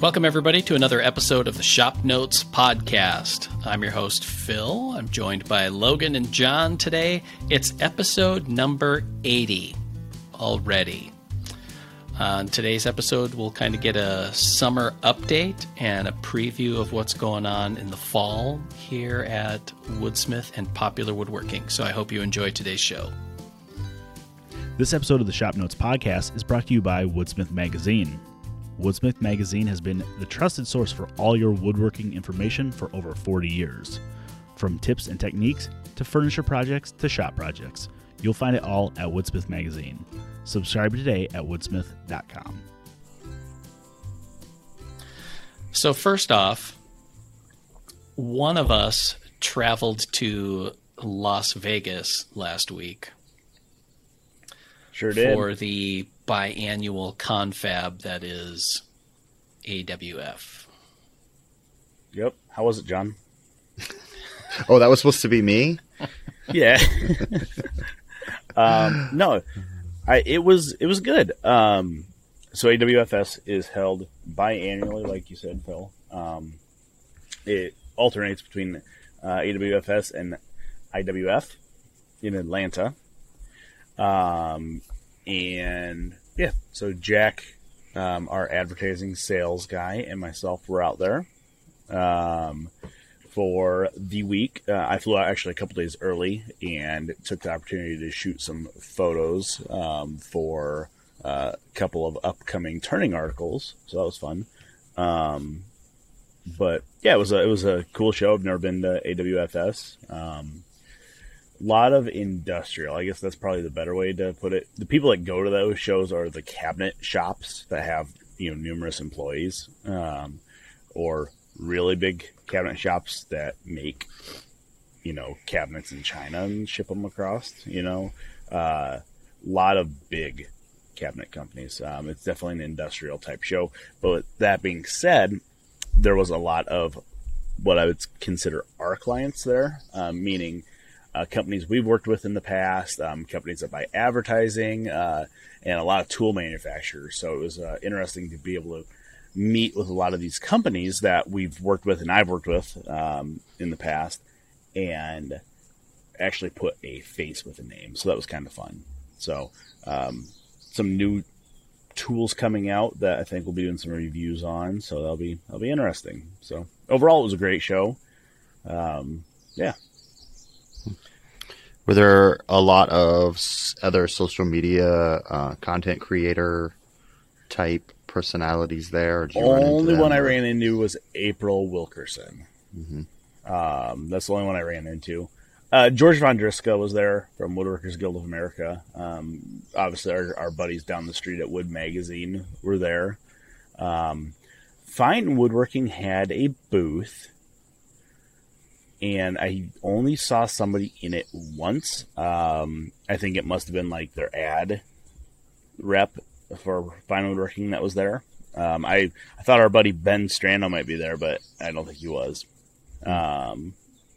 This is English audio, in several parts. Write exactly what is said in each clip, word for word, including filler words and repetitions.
Welcome, everybody, to another episode of the Shop Notes Podcast. I'm your host, Phil. I'm joined by Logan and John today. It's episode number eighty already. On today's episode, we'll kind of get a summer update and a preview of what's going on in the fall here at Woodsmith and Popular Woodworking. So I hope you enjoy today's show. This episode of the Shop Notes Podcast is brought to you by Woodsmith Magazine. Woodsmith Magazine has been the trusted source for all your woodworking information for over forty years. From tips and techniques to furniture projects to shop projects, you'll find it all at Woodsmith Magazine. Subscribe today at woodsmith dot com. So first off, one of us traveled to Las Vegas last week. Sure did. For the biannual confab that is A W F. Yep. How was it, John? Oh, that was supposed to be me? Yeah. um, no, I, it was it was good. Um, so A W F S is held biannually, like you said, Phil. Um, it alternates between uh, A W F S and I W F in Atlanta. Um, and yeah, so Jack, um, our advertising sales guy, and myself were out there, um, for the week. Uh, I flew out actually a couple days early and took the opportunity to shoot some photos, um, for uh, a couple of upcoming turning articles. So that was fun. Um, but yeah, it was a, it was a cool show. I've never been to A W F S. Um, lot of industrial. I guess that's probably the better way to put it. The people that go to those shows are the cabinet shops that have, you know, numerous employees, um, or really big cabinet shops that make, you know, cabinets in China and ship them across, you know, a uh, lot of big cabinet companies. Um, it's definitely an industrial type show. But with that being said, there was a lot of what I would consider our clients there, uh, meaning Uh, companies we've worked with in the past, um, companies that buy advertising, uh, and a lot of tool manufacturers. So it was uh, interesting to be able to meet with a lot of these companies that we've worked with and I've worked with um, in the past, and actually put a face with a name. So that was kind of fun. So um, some new tools coming out that I think we'll be doing some reviews on. So that'll be that'll be interesting. So overall, it was a great show. Um, yeah. Were there a lot of other social media uh, content creator type personalities there? The only one I ran into was April Wilkerson. Mm-hmm. Um, that's the only one I ran into. Uh, George Vondriska was there from Woodworkers Guild of America. Um, obviously, our, our buddies down the street at Wood Magazine were there. Um, Fine Woodworking had a booth. And I only saw somebody in it once. Um, I think it must have been like their ad rep for Fine Woodworking that was there. Um, I, I thought our buddy Ben Strando might be there, but I don't think he was. Um,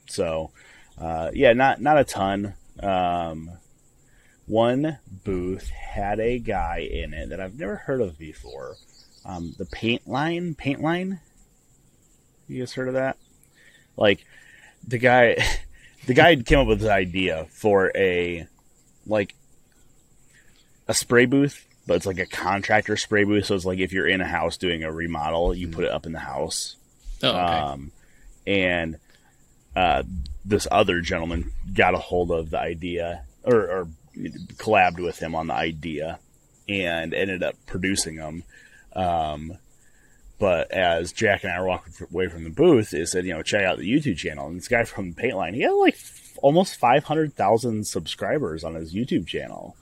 so, uh, yeah, not not a ton. Um, one booth had a guy in it that I've never heard of before. Um, the Paintline. Paintline? You guys heard of that? Like... The guy, the guy came up with this idea for a, like, a spray booth, but it's like a contractor spray booth. So it's like if you're in a house doing a remodel, you put it up in the house. Oh, okay. Um, and uh, this other gentleman got a hold of the idea, or, or collabed with him on the idea, and ended up producing them. Um, But as Jack and I were walking away from the booth, it said, you know, check out the YouTube channel. And this guy from Paintline, he had like f- almost five hundred thousand subscribers on his YouTube channel.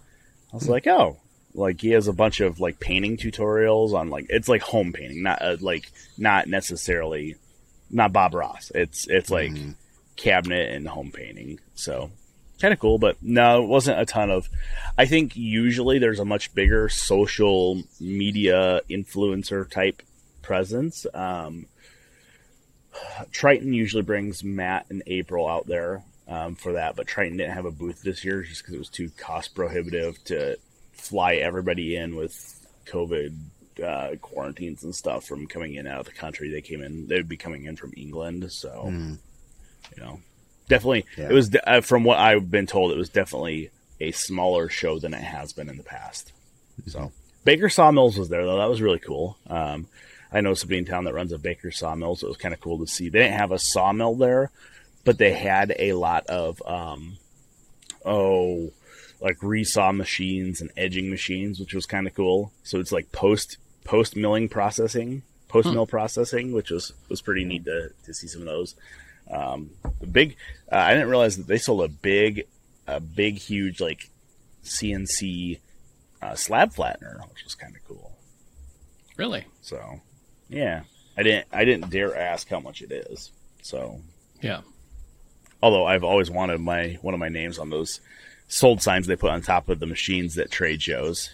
I was like, oh, like he has a bunch of like painting tutorials on like, it's like home painting, not uh, like, not necessarily, not Bob Ross. It's, it's like mm-hmm. cabinet and home painting. So kind of cool, but no, it wasn't a ton of, I think usually there's a much bigger social media influencer type presence. Um, Triton usually brings Matt and April out there um, for that, but Triton didn't have a booth this year just because it was too cost prohibitive to fly everybody in with COVID uh, quarantines and stuff from coming in out of the country. They came in; they'd be coming in from England, so mm. you know, definitely yeah. it was. Uh, from what I've been told, it was definitely a smaller show than it has been in the past. So Baker Sawmills was there though; that was really cool. Um, I know somebody in town that runs a Baker Sawmills. So it was kind of cool to see. They didn't have a sawmill there, but they had a lot of um, oh. like resaw machines and edging machines, which was kind of cool. So it's like post post milling processing, post mill hmm. processing, which was, was pretty neat to, to see some of those. Um, the big, uh, I didn't realize that they sold a big, a big, huge like C N C uh, slab flattener, which was kind of cool. Really? So, yeah, I didn't, I didn't dare ask how much it is. So, yeah. Although I've always wanted my one of my names on those sold signs they put on top of the machines at trade shows.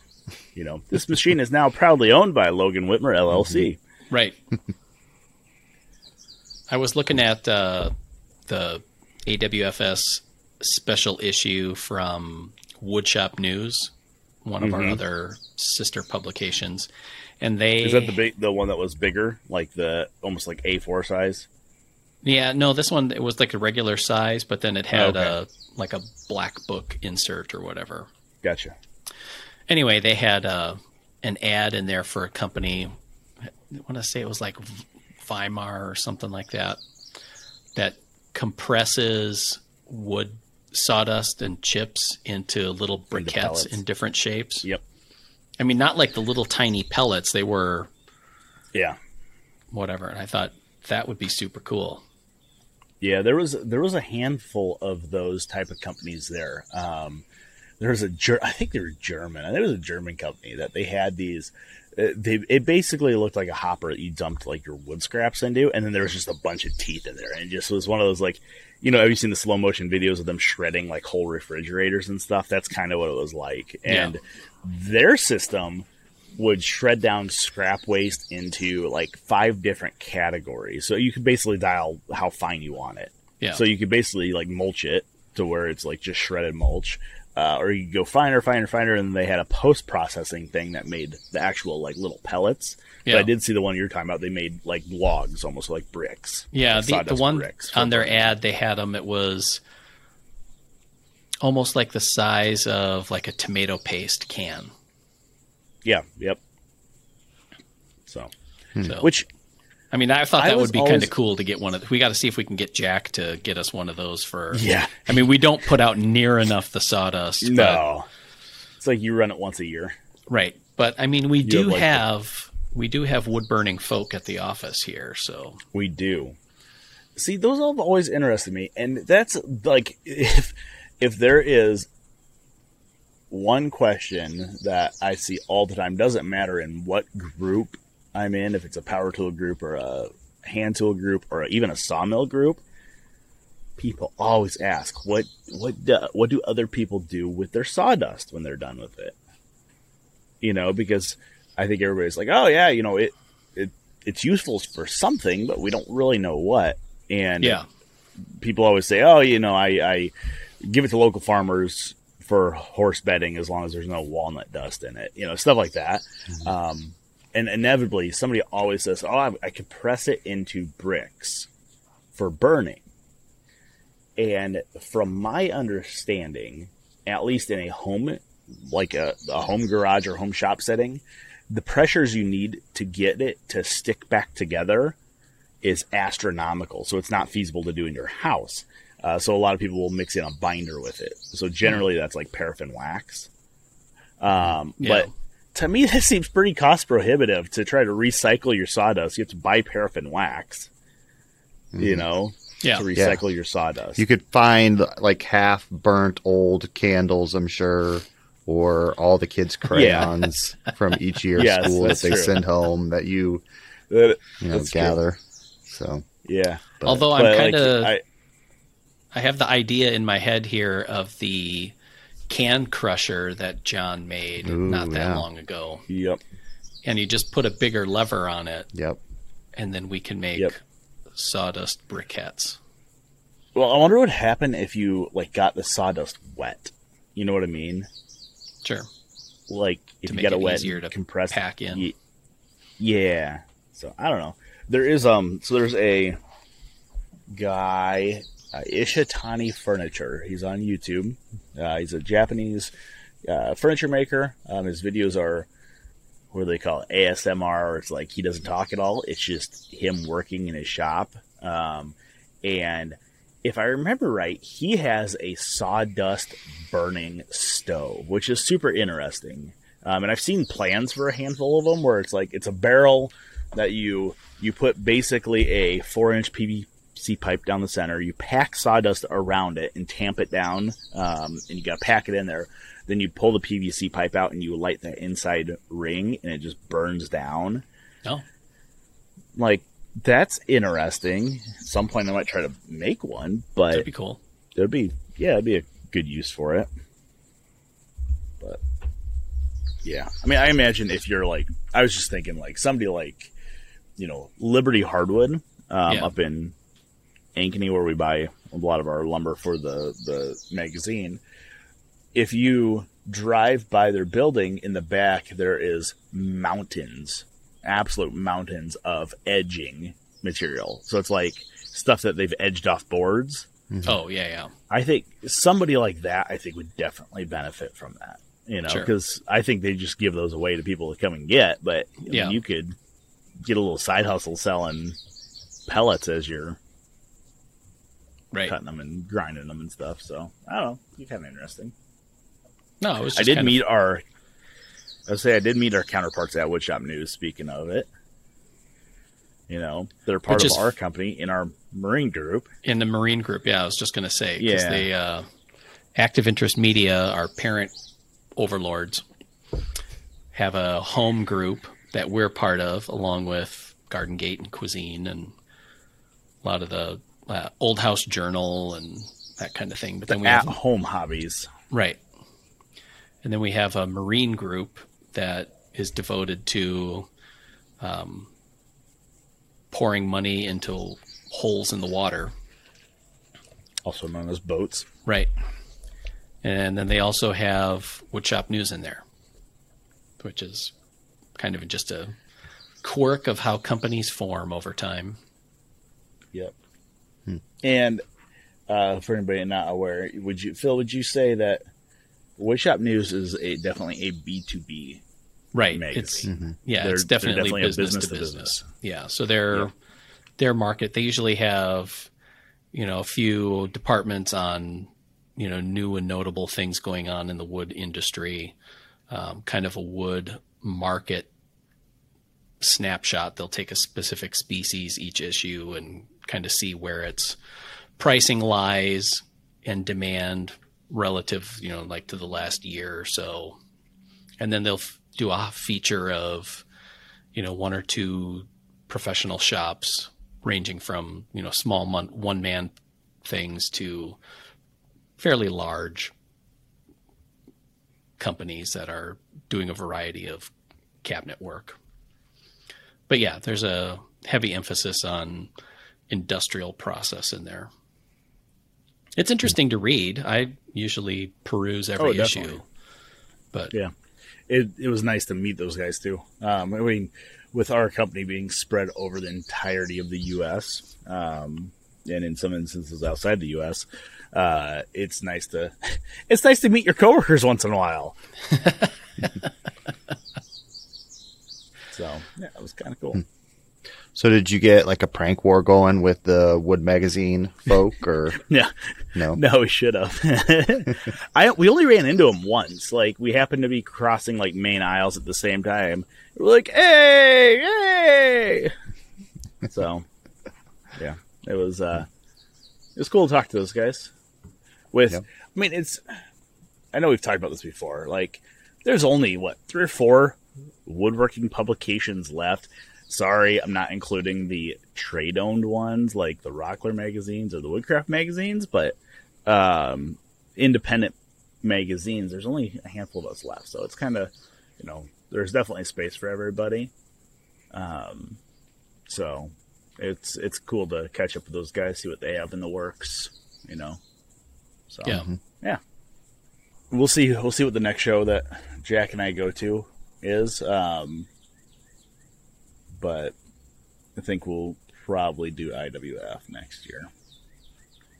You know, this machine is now proudly owned by Logan Whitmer, L L C. Right. I was looking at uh, the A W F S special issue from Woodshop News, one of mm-hmm. our other sister publications. And they... Is that the big, the one that was bigger? Like the, almost like A four size? Yeah, no, this one, it was like a regular size, but then it had okay. a... like a black book insert or whatever. Gotcha. Anyway, they had uh, an ad in there for a company. I want to say it was like Weimar or something like that, that compresses wood sawdust and chips into little briquettes in different shapes. Yep. I mean, not like the little tiny pellets. They were... Yeah. Whatever. And I thought that would be super cool. Yeah, there was there was a handful of those type of companies there. Um, there was a Ger- I think they were German. I think it was a German company that they had these. They it basically looked like a hopper that you dumped like your wood scraps into, and then there was just a bunch of teeth in there, and it just was one of those like, you know, have you seen the slow motion videos of them shredding like whole refrigerators and stuff? That's kind of what it was like, and yeah. their system would shred down scrap waste into like five different categories. So you could basically dial how fine you want it. Yeah. So you could basically like mulch it to where it's like just shredded mulch, uh, or you could go finer, finer, finer. And they had a post-processing thing that made the actual like little pellets. Yeah. But I did see the one you're talking about. They made like logs, almost like bricks. Yeah. Like the, the one on their ad, they had them. It was almost like the size of like a tomato paste can. Yeah. Yep. So, so, which, I mean, I thought that I would be always... kind of cool to get one of. The, we got to see if we can get Jack to get us one of those for. Yeah. I mean, we don't put out near enough the sawdust. No. But, it's like you run it once a year. Right, but I mean, we you do have, like have the... we do have wood burning folk at the office here, so we do. See, those have always interested me, and that's like if if there is. One question that I see all the time, doesn't matter in what group I'm in, if it's a power tool group or a hand tool group or even a sawmill group, people always ask, what what do, what do other people do with their sawdust when they're done with it? You know, because I think everybody's like, oh yeah, you know, it, it it's useful for something, but we don't really know what. And yeah. people always say, oh, you know, I, I give it to local farmers for horse bedding as long as there's no walnut dust in it, you know, stuff like that. Mm-hmm. Um, and inevitably somebody always says, oh, I, I could press it into bricks for burning. And from my understanding, at least in a home, like a, a home garage or home shop setting, the pressures you need to get it to stick back together is astronomical. So it's not feasible to do in your house. Uh, so a lot of people will mix in a binder with it. So generally that's like paraffin wax. Um, yeah. But to me, this seems pretty cost prohibitive to try to recycle your sawdust. You have to buy paraffin wax, mm-hmm. you know, yeah. to recycle yeah. your sawdust. You could find like half burnt old candles, I'm sure, or all the kids' crayons yeah. from each year's yes, school that they true. send home that you, that, you know, gather. True. So, yeah. But, Although I'm kind of... Like, I have the idea in my head here of the can crusher that John made Ooh, not that yeah. long ago. Yep. And you just put a bigger lever on it. Yep. And then we can make yep. sawdust briquettes. Well, I wonder what would happen if you like got the sawdust wet. You know what I mean? Sure. Like if to you make got it, it wet, easier to compress pack in. Yeah. So I don't know. There is um. So there's a guy, uh, Ishitani Furniture. He's on YouTube. Uh, he's a Japanese uh, furniture maker. Um, his videos are, what do they call it? A S M R. Or it's like he doesn't talk at all. It's just him working in his shop. Um, and if I remember right, he has a sawdust burning stove, which is super interesting. Um, and I've seen plans for a handful of them where it's like it's a barrel that you you put basically a four-inch P V C pipe down the center. You pack sawdust around it and tamp it down, um, and you got to pack it in there. Then you pull the P V C pipe out and you light the inside ring, and it just burns down. Oh. Like, that's interesting. At some point I might try to make one, but... That'd be cool. That'd be... Yeah, that'd be a good use for it. But... Yeah. I mean, I imagine if you're like... I was just thinking, like, somebody like, you know, Liberty Hardwood um, yeah. up in Ankeny, where we buy a lot of our lumber for the, the magazine. If you drive by their building, in the back there is mountains, absolute mountains of edging material. So it's like stuff that they've edged off boards. Mm-hmm. Oh, yeah, yeah. I think somebody like that, I think, would definitely benefit from that. You know, because sure. I think they just give those away to people to come and get, but I mean, yeah. you could get a little side hustle selling pellets as you're right. cutting them and grinding them and stuff. So, I don't know. It's kind of interesting. No, it was just I did meet of... our... I would say I did meet our counterparts at Woodshop News, speaking of it. You know, they're part just, of our company in our Marine group. In the Marine group, yeah. I was just going to say, because yeah. they... Uh, Active Interest Media, our parent... overlords, have a home group that we're part of, along with Garden Gate and Cuisine and a lot of the uh, Old House Journal and that kind of thing. But the then we at have home hobbies, right? And then we have a Marine group that is devoted to um, pouring money into holes in the water, also known as boats, right? And then they also have Woodshop News in there, which is kind of just a quirk of how companies form over time. Yep. Hmm. And uh, for anybody not aware, would you, Phil, would you say that Woodshop News is a, definitely a B two B right? Magazine? It's mm-hmm. yeah, they're, it's definitely, definitely business, business to business. business. Yeah. So their yeah. their market, they usually have, you know, a few departments on, you know, new and notable things going on in the wood industry, um, kind of a wood market snapshot. They'll take a specific species each issue and kind of see where its pricing lies and demand relative, you know, like to the last year or so. And then they'll f- do a feature of, you know, one or two professional shops ranging from, you know, small mon- one man things to fairly large companies that are doing a variety of cabinet work. But yeah, there's a heavy emphasis on industrial process in there. It's interesting to read. I usually peruse every oh, issue, but yeah, it it was nice to meet those guys too. Um, I mean, with our company being spread over the entirety of the U S, um, and in some instances outside the U S, uh, it's nice to it's nice to meet your coworkers once in a while. So yeah, it was kind of cool. So did you get like a prank war going with the Wood Magazine folk, or no, no, no? We should have. I we only ran into them once. Like we happened to be crossing like main aisles at the same time. We're like, hey, hey. So yeah. It was uh, it was cool to talk to those guys. With, yep. I mean, it's. I know we've talked about this before. Like, there's only what three or four woodworking publications left. Sorry, I'm not including the trade-owned ones, like the Rockler magazines or the Woodcraft magazines, but um, independent magazines. There's only a handful of us left, so it's kind of, you know, there's definitely space for everybody. Um, so. It's it's cool to catch up with those guys, see what they have in the works, you know. So yeah, yeah. We'll see. We'll see what the next show that Jack and I go to is. Um, but I think we'll probably do I W F next year,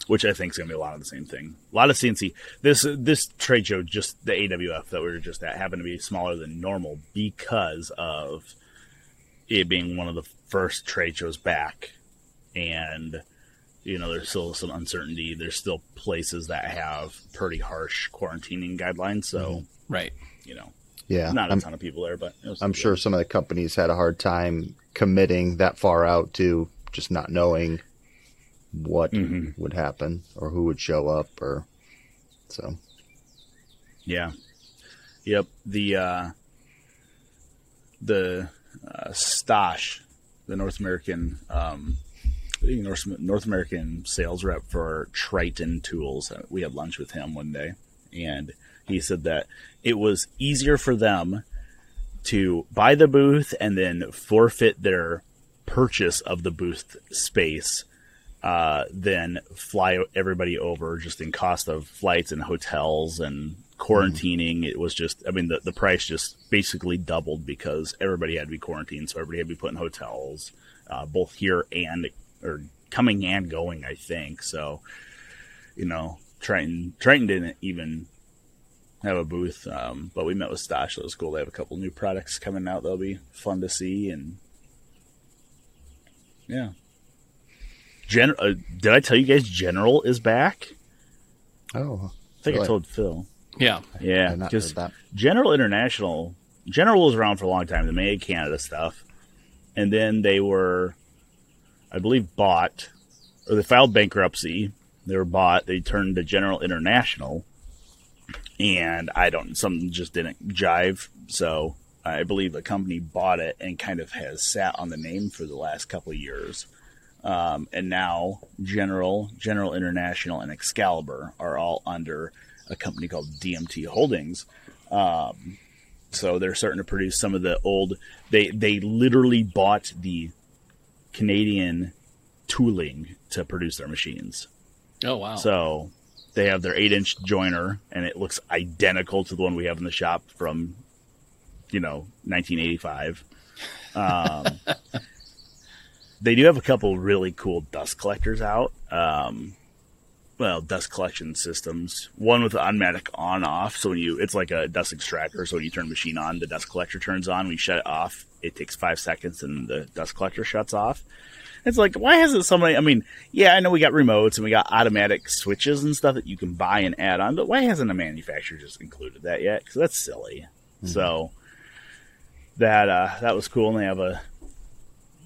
which I think is going to be a lot of the same thing. A lot of C N C. This this trade show, just the A W F that we were just at, happened to be smaller than normal because of it being one of the first trade shows back. And, you know, there's still some uncertainty. There's still places that have pretty harsh quarantining guidelines. So, right, you know, yeah, not a I'm, ton of people there, but it was I'm sure good. Some of the companies had a hard time committing that far out to just not knowing what mm-hmm. would happen or who would show up or so. Yeah. Yep. The, uh, the, uh, Stosh, the North American, um, North, North American sales rep for Triton tools. We had lunch with him one day and he said that it was easier for them to buy the booth and then forfeit their purchase of the booth space Uh, then fly everybody over just in cost of flights and hotels and quarantining. Mm-hmm. It was just, I mean, the, the price just basically doubled because everybody had to be quarantined. So everybody had to be put in hotels, uh, both here and, or coming and going, I think. So, you know, Triton, Triton didn't even have a booth, um, but we met with Stosh. That was cool. They have a couple new products coming out. That'll be fun to see. And yeah. Gen- uh, did I tell you guys General is back? Oh. I think really? I told Phil. Yeah. Yeah, because General International, General was around for a long time. They made Canada stuff. And then they were, I believe, bought, or they filed bankruptcy. They were bought. They turned to General International. And I don't, something just didn't jive. So I believe the company bought it and kind of has sat on the name for the last couple of years. Um, and now General, General International, and Excalibur are all under a company called D M T Holdings. Um, so they're starting to produce some of the old... They, they literally bought the Canadian tooling to produce their machines. Oh, wow. So they have their eight-inch joiner, and it looks identical to the one we have in the shop from, you know, nineteen eighty-five. Um They do have a couple really cool dust collectors out. Um, well, dust collection systems. One with the automatic on-off. So when you, it's like a dust extractor. So when you turn the machine on, the dust collector turns on. When you shut it off, it takes five seconds and the dust collector shuts off. It's like, why hasn't somebody, I mean, yeah, I know we got remotes and we got automatic switches and stuff that you can buy and add on, but why hasn't a manufacturer just included that yet? Because that's silly. Mm-hmm. So that uh, that was cool. And they have a,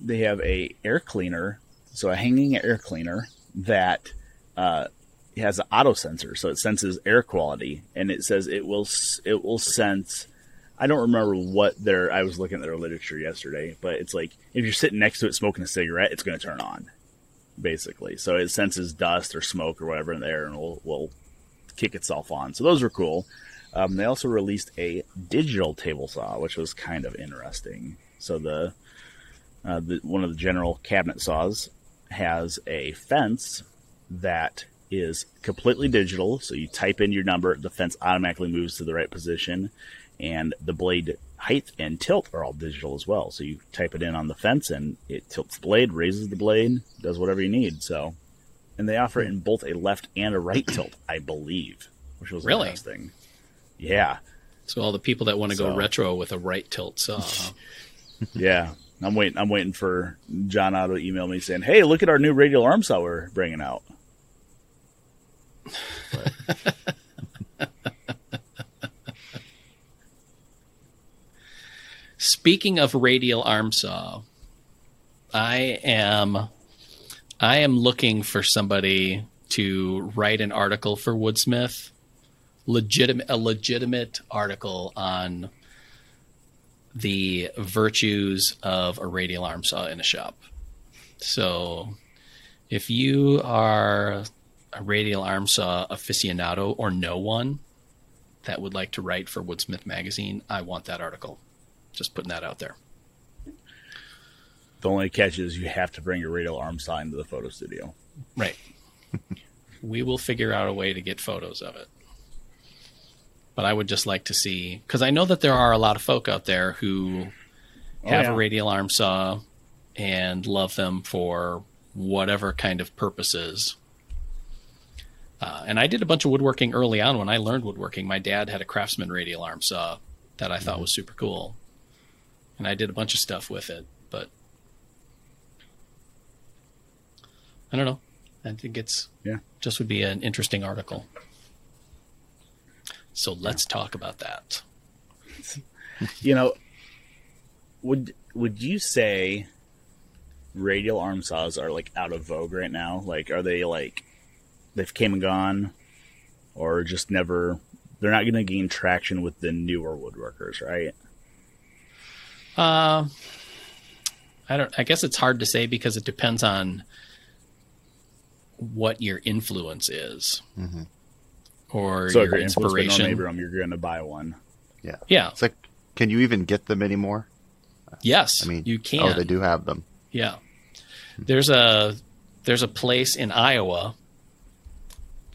They have a air cleaner, so a hanging air cleaner that uh, has an auto sensor, so it senses air quality, and it says it will it will sense. I don't remember what their. I was looking at their literature yesterday, but it's like if you're sitting next to it smoking a cigarette, it's going to turn on, basically. So it senses dust or smoke or whatever in the air, and will will kick itself on. So those were cool. Um, they also released a digital table saw, which was kind of interesting. So the Uh, the, one of the General cabinet saws has a fence that is completely digital. So you type in your number, the fence automatically moves to the right position, and the blade height and tilt are all digital as well. So you type it in on the fence, and it tilts the blade, raises the blade, does whatever you need. So, and they offer it in both a left and a right tilt, I believe, which was really interesting. Yeah. So all the people that want to so. go retro with a right tilt saw. Yeah. I'm waiting. I'm waiting for John Otto to email me saying, "Hey, look at our new radial arm saw we're bringing out." Speaking of radial arm saw, I am, I am looking for somebody to write an article for Woodsmith, legitimate a legitimate article on the virtues of a radial arm saw in a shop. So if you are a radial arm saw aficionado or know one that would like to write for Woodsmith Magazine, I want that article. Just putting that out there. The only catch is you have to bring your radial arm saw into the photo studio. Right. We will figure out a way to get photos of it. But I would just like to see, because I know that there are a lot of folk out there who oh, have yeah. a radial arm saw and love them for whatever kind of purposes. Uh, and I did a bunch of woodworking early on when I learned woodworking. My dad had a Craftsman radial arm saw that I thought was super cool, and I did a bunch of stuff with it. But I don't know. I think it's yeah. just would be an interesting article. So let's yeah. talk about that. You know, would would you say radial arm saws are like out of vogue right now? Like, are they like they've came and gone, or just never? They're not going to gain traction with the newer woodworkers, right? Uh, I don't. I guess it's hard to say because it depends on what your influence is, mm-hmm. or so your, your inspiration. Maybe you're going to buy one. Yeah, yeah. It's like, can you even get them anymore? Yes, I mean you can. Oh, they do have them. Yeah, there's a there's a place in Iowa.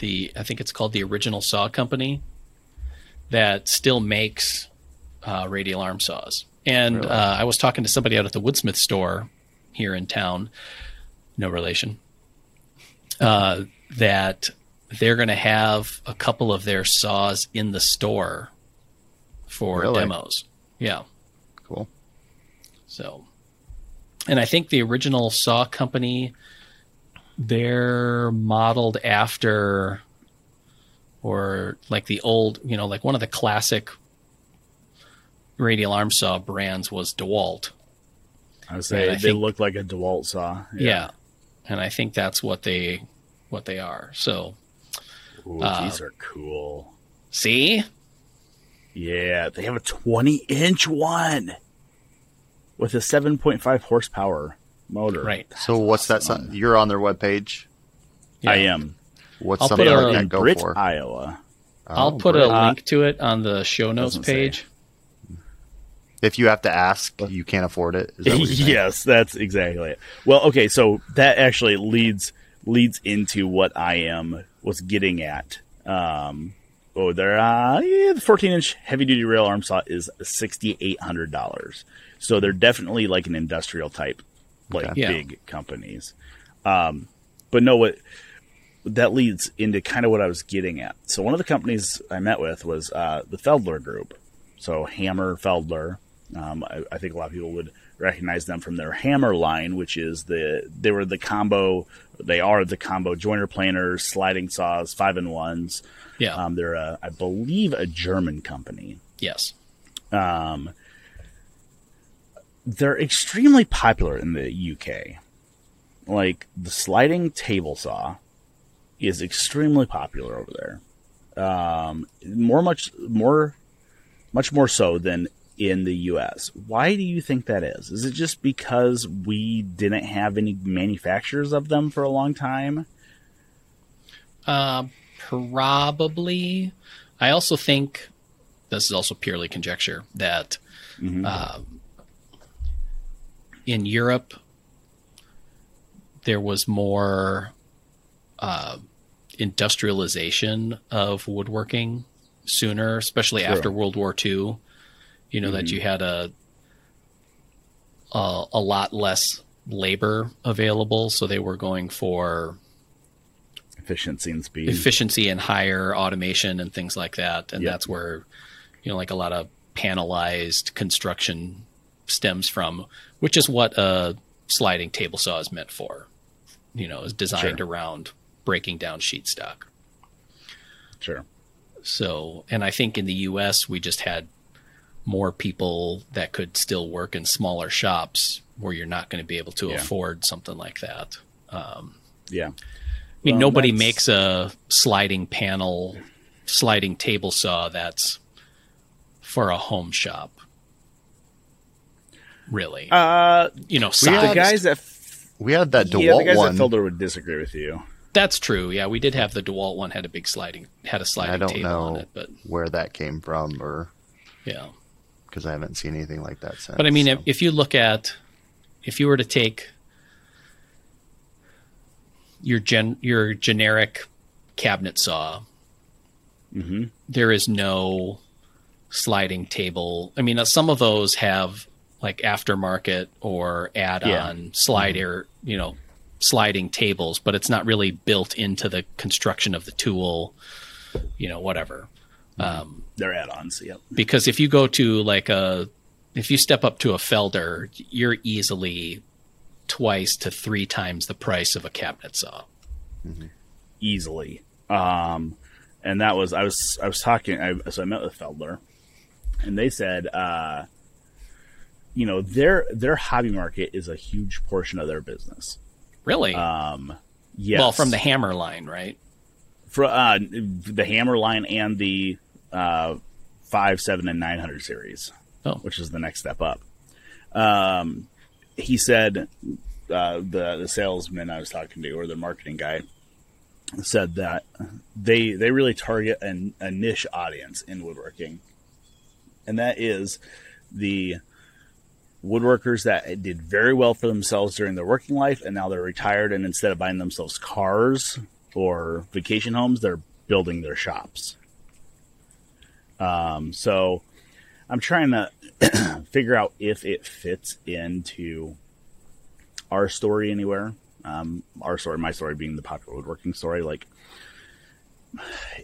The I think it's called the Original Saw Company, that still makes uh, radial arm saws. And really? uh, I was talking to somebody out at the Woodsmith store here in town, no relation, uh, that they're going to have a couple of their saws in the store for really? demos. Yeah. Cool. So, and I think the Original Saw Company, they're modeled after, or like the old, you know, like one of the classic radial arm saw brands was DeWalt. I would say I they think, look like a DeWalt saw. Yeah. yeah. And I think that's what they, what they are. So Ooh, uh, these are cool. See? Yeah. They have a twenty inch one with a seven point five horsepower motor. Right. That's so what's awesome. that? You're on their webpage. Yeah. I am. What's I'll something like that go Brit, for? Iowa. Oh, I'll put Brit. a link to it on the show notes page. Say. If you have to ask, you can't afford it. Is that what you're saying? Yes, that's exactly it. Well, okay, so that actually leads leads into what I am was getting at. Um, oh, there, uh, yeah, the fourteen inch heavy duty rail arm saw is six thousand eight hundred dollars. So they're definitely like an industrial type, like okay. big yeah. companies. Um, but no, what that leads into kind of what I was getting at. So one of the companies I met with was uh, the Felder Group. So Hammer Felder. Um, I, I think a lot of people would recognize them from their Hammer line, which is the they were the combo. They are the combo joiner planers, sliding saws, five in ones. Yeah, um, they're a, I believe a German company. Yes, um, they're extremely popular in the U K. Like the sliding table saw is extremely popular over there. Um, more much more, much more so than in the U S. Why do you think that is? Is it just because we didn't have any manufacturers of them for a long time? Uh, probably. I also think, this is also purely conjecture, that mm-hmm. uh, in Europe, there was more uh, industrialization of woodworking sooner, especially sure. after World War Two. You know, mm-hmm. that you had a, a a lot less labor available, so they were going for efficiency and speed, efficiency and higher automation and things like that. And yep. that's where, you know, like a lot of panelized construction stems from, which is what a sliding table saw is meant for. You know, is designed sure. around breaking down sheet stock. Sure. So, and I think in the U S we just had more people that could still work in smaller shops where you're not going to be able to yeah. afford something like that. Um, yeah. I mean, well, nobody that's... makes a sliding panel, sliding table saw that's for a home shop. Really? Uh, you know, we had, the guys that f- we had that DeWalt yeah, the guys one. That Felder would disagree with you. That's true. Yeah, we did have the DeWalt one had a big sliding, had a sliding table. I don't table know on it, but... where that came from or. Yeah. Because I haven't seen anything like that since. But I mean, so. if, if you look at, if you were to take your gen, your generic cabinet saw, mm-hmm. there is no sliding table. I mean, some of those have like aftermarket or add-on yeah. slider, mm-hmm. you know, sliding tables, but it's not really built into the construction of the tool, you know, whatever. Um, They're add-ons, yep. Because if you go to like a, if you step up to a Felder, you're easily twice to three times the price of a cabinet saw. Mm-hmm. Easily. Um, and that was, I was, I was talking, I, so I met with Felder and they said, uh, you know, their, their hobby market is a huge portion of their business. Really? Um, yes. Well, from the hammer line, right? For, uh, the hammer line and the uh, five, seven, and nine hundred series, oh. which is the next step up. Um, he said, uh, the, the salesman I was talking to, or the marketing guy, said that they they really target an, a niche audience in woodworking. And that is the woodworkers that did very well for themselves during their working life, and now they're retired, and instead of buying themselves cars or vacation homes, they're building their shops. Um, so I'm trying to figure out if it fits into our story anywhere. Um, our story, my story being the Popular Woodworking story. Like,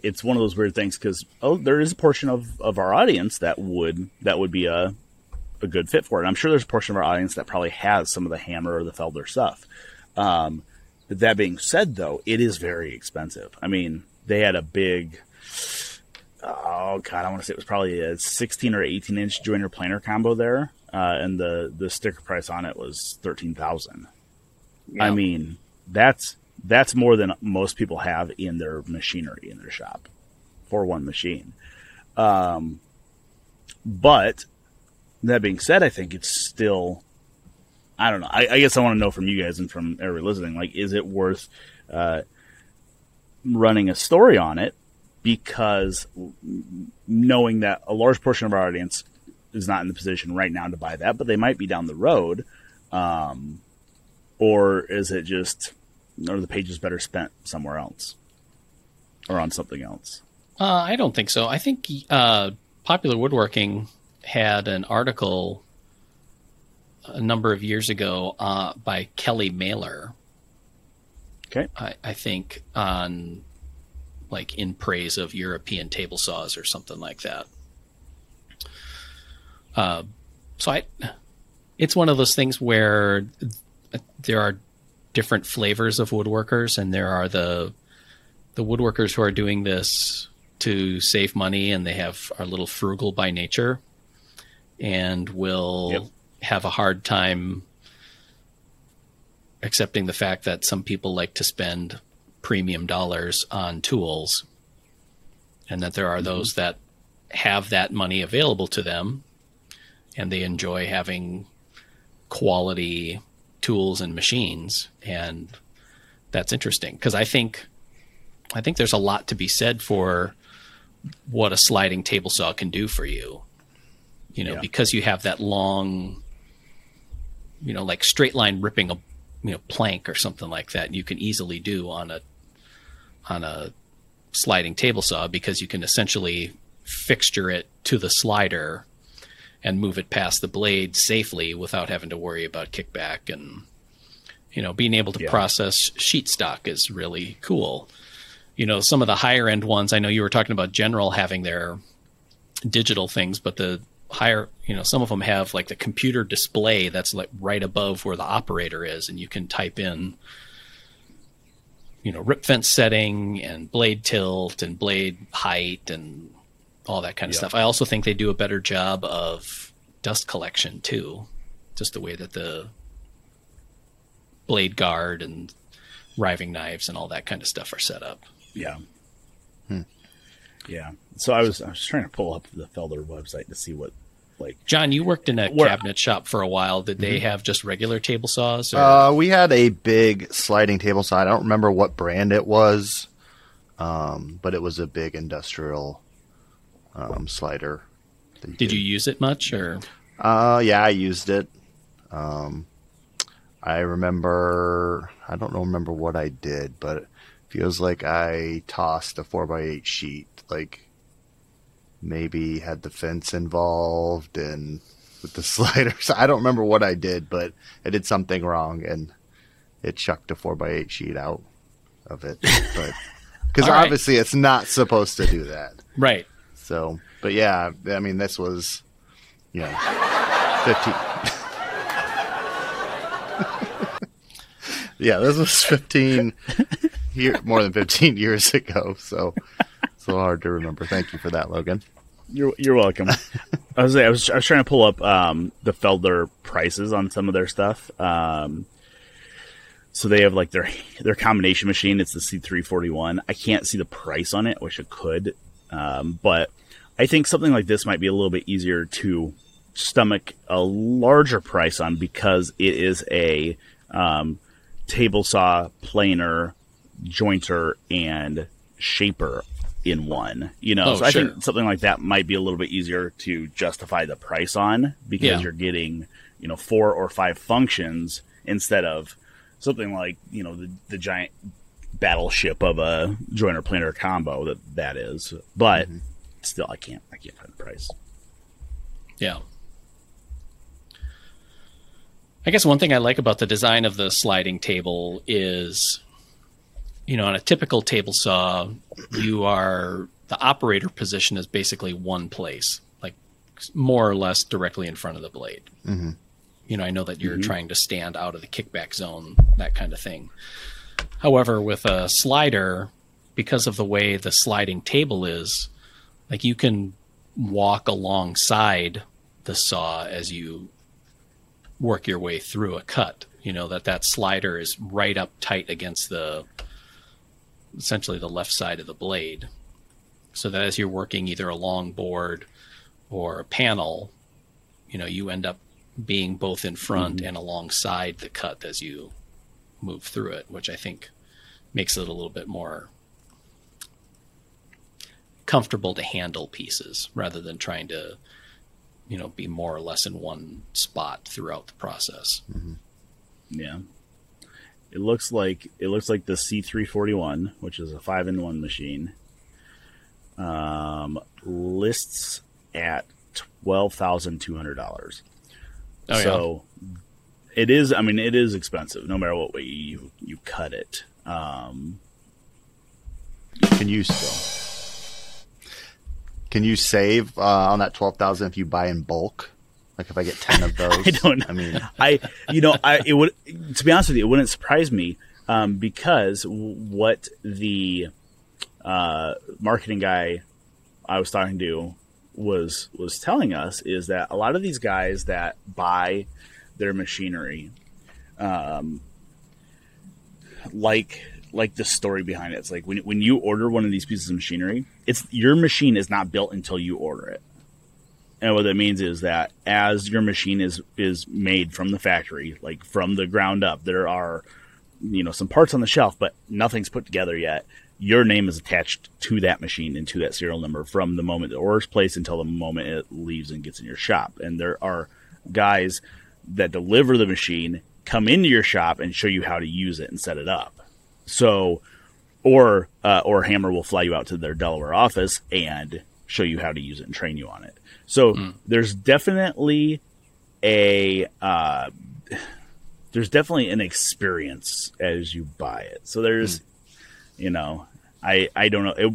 it's one of those weird things because, oh, there is a portion of, of our audience that would, that would be a, a good fit for it. I'm sure there's a portion of our audience that probably has some of the hammer or the Felder stuff. Um, that being said, though, it is very expensive. I mean, they had a big, oh God, I want to say it was probably a sixteen or eighteen inch joiner planer combo there. Uh, and the, the sticker price on it was thirteen thousand. Yeah. I mean, that's, that's more than most people have in their machinery in their shop for one machine. Um, but that being said, I think it's still, I don't know. I, I guess I want to know from you guys and from everyone listening, like, is it worth uh, running a story on it? Because knowing that a large portion of our audience is not in the position right now to buy that, but they might be down the road. Um, or is it just, are the pages better spent somewhere else or on something else? Uh, I don't think so. I think uh, Popular Woodworking had an article a number of years ago uh, by Kelly Mehler. Okay. I, I think on like in praise of European table saws or something like that. Uh, so I, it's one of those things where there are different flavors of woodworkers, and there are the, the woodworkers who are doing this to save money, and they have are a little frugal by nature and will yep. have a hard time accepting the fact that some people like to spend premium dollars on tools, and that there are mm-hmm. those that have that money available to them, and they enjoy having quality tools and machines. And that's interesting, because I think, I think there's a lot to be said for what a sliding table saw can do for you, you know, yeah. because you have that long, you know, like straight line ripping a, you know, plank or something like that, and you can easily do on a, on a sliding table saw, because you can essentially fixture it to the slider and move it past the blade safely without having to worry about kickback. And, you know, being able to yeah. process sheet stock is really cool. You know, some of the higher end ones, I know you were talking about General having their digital things, but the higher, you know, some of them have like the computer display that's like right above where the operator is, and you can type in, you know, rip fence setting and blade tilt and blade height and all that kind of yep. stuff. I also think they do a better job of dust collection too, just the way that the blade guard and riving knives and all that kind of stuff are set up. Yeah. Hmm. Yeah. So I was, I was trying to pull up the Felder website to see what, like, John, you worked in a where, cabinet shop for a while. Did mm-hmm. they have just regular table saws? Or? Uh, we had a big sliding table saw. I don't remember what brand it was. Um, but it was a big industrial, Um, slider. Did did you use it much, or? Uh, yeah, I used it. Um, I remember, I don't remember what I did, but it feels like I tossed a four by eight sheet, like maybe had the fence involved and with the sliders. I don't remember what I did, but I did something wrong, and it chucked a four by eight sheet out of it. But because obviously right. it's not supposed to do that, right? So, but yeah, I mean, this was, you know, fifteen. Yeah, this was fifteen, year, more than fifteen years ago. So it's a little hard to remember. Thank you for that, Logan. You're you're welcome. I was I was I was trying to pull up um, the Felder prices on some of their stuff. Um, so they have like their their combination machine. It's the C three forty-one. I can't see the price on it. I wish I could, um, but I think something like this might be a little bit easier to stomach a larger price on because it is a um, table saw, planer, jointer, and shaper in one, you know. Oh, so I sure. think something like that might be a little bit easier to justify the price on because yeah. you're getting, you know, four or five functions instead of something like, you know, the, the giant battleship of a jointer planer combo that that is. But mm-hmm. still, I can't I can't find the price. Yeah. I guess one thing I like about the design of the sliding table is, you know, on a typical table saw, you are, the operator position is basically one place, like more or less directly in front of the blade. Mm-hmm. You know, I know that you're mm-hmm. trying to stand out of the kickback zone, that kind of thing. However, with a slider, because of the way the sliding table is, like you can walk alongside the saw as you work your way through a cut. You know, that that slider is right up tight against the, essentially the left side of the blade, so that as you're working either a long board or a panel, you know, you end up being both in front mm-hmm. and alongside the cut as you move through it, which I think makes it a little bit more comfortable to handle pieces rather than trying to, you know, be more or less in one spot throughout the process. Mm-hmm. Yeah. It looks like it looks like the C three forty-one, which is a five in one machine, um, lists at twelve thousand two hundred dollars. Oh, so yeah. it is. I mean, it is expensive, no matter what way you you cut it. Um, can you still can you save uh, on that twelve thousand if you buy in bulk? Like if I get ten of those, I don't know. I mean, I, you know, I, it would, to be honest with you, it wouldn't surprise me, um, because what the, uh, marketing guy I was talking to was, was telling us is that a lot of these guys that buy their machinery, um, like, like the story behind it. It's like when, when you order one of these pieces of machinery, it's your machine is not built until you order it. And what that means is that as your machine is, is made from the factory, like from the ground up, there are, you know, some parts on the shelf, but nothing's put together yet. Your name is attached to that machine and to that serial number from the moment the order's placed until the moment it leaves and gets in your shop. And there are guys that deliver the machine, come into your shop and show you how to use it and set it up. So, or, uh, or Hammer will fly you out to their Delaware office and show you how to use it and train you on it. So mm. there's definitely a uh, there's definitely an experience as you buy it. So there's, mm. you know, I I don't know. It,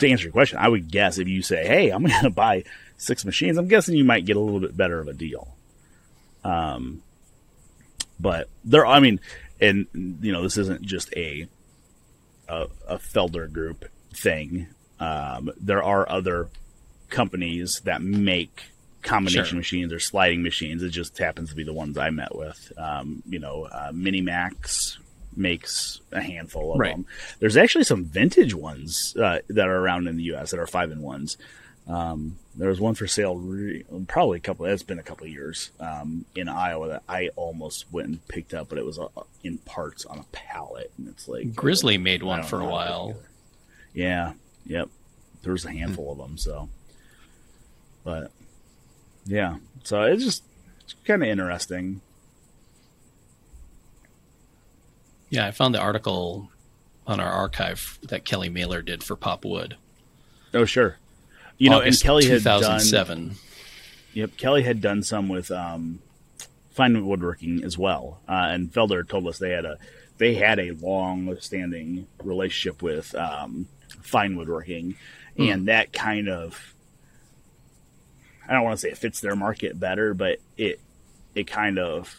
to answer your question, I would guess if you say, "Hey, I'm going to buy six machines," I'm guessing you might get a little bit better of a deal. Um, but there, I mean, and you know, this isn't just a a, a Felder Group thing. Um, there are other companies that make combination sure. machines or sliding machines. It just happens to be the ones I met with. Um, you know, uh, Mini Max makes a handful of right. them. There's actually some vintage ones uh, that are around in the U S that are five in ones. Um, there was one for sale re- probably a couple. It's been a couple of years um, in Iowa that I almost went and picked up, but it was uh, in parts on a pallet, and it's like Grizzly made one for a while. Yeah. Yep. There's a handful of them. So, but yeah, so it's just kind of interesting. Yeah. I found the article on our archive that Kelly Mehler did for Pop Wood. Oh, sure. You August know, and Kelly two thousand seven. Had done, Yep, Kelly had done some with um, Fine Woodworking as well, uh, and Felder told us they had a they had a long-standing relationship with um, Fine Woodworking, mm. and that kind of, I don't want to say it fits their market better, but it it kind of,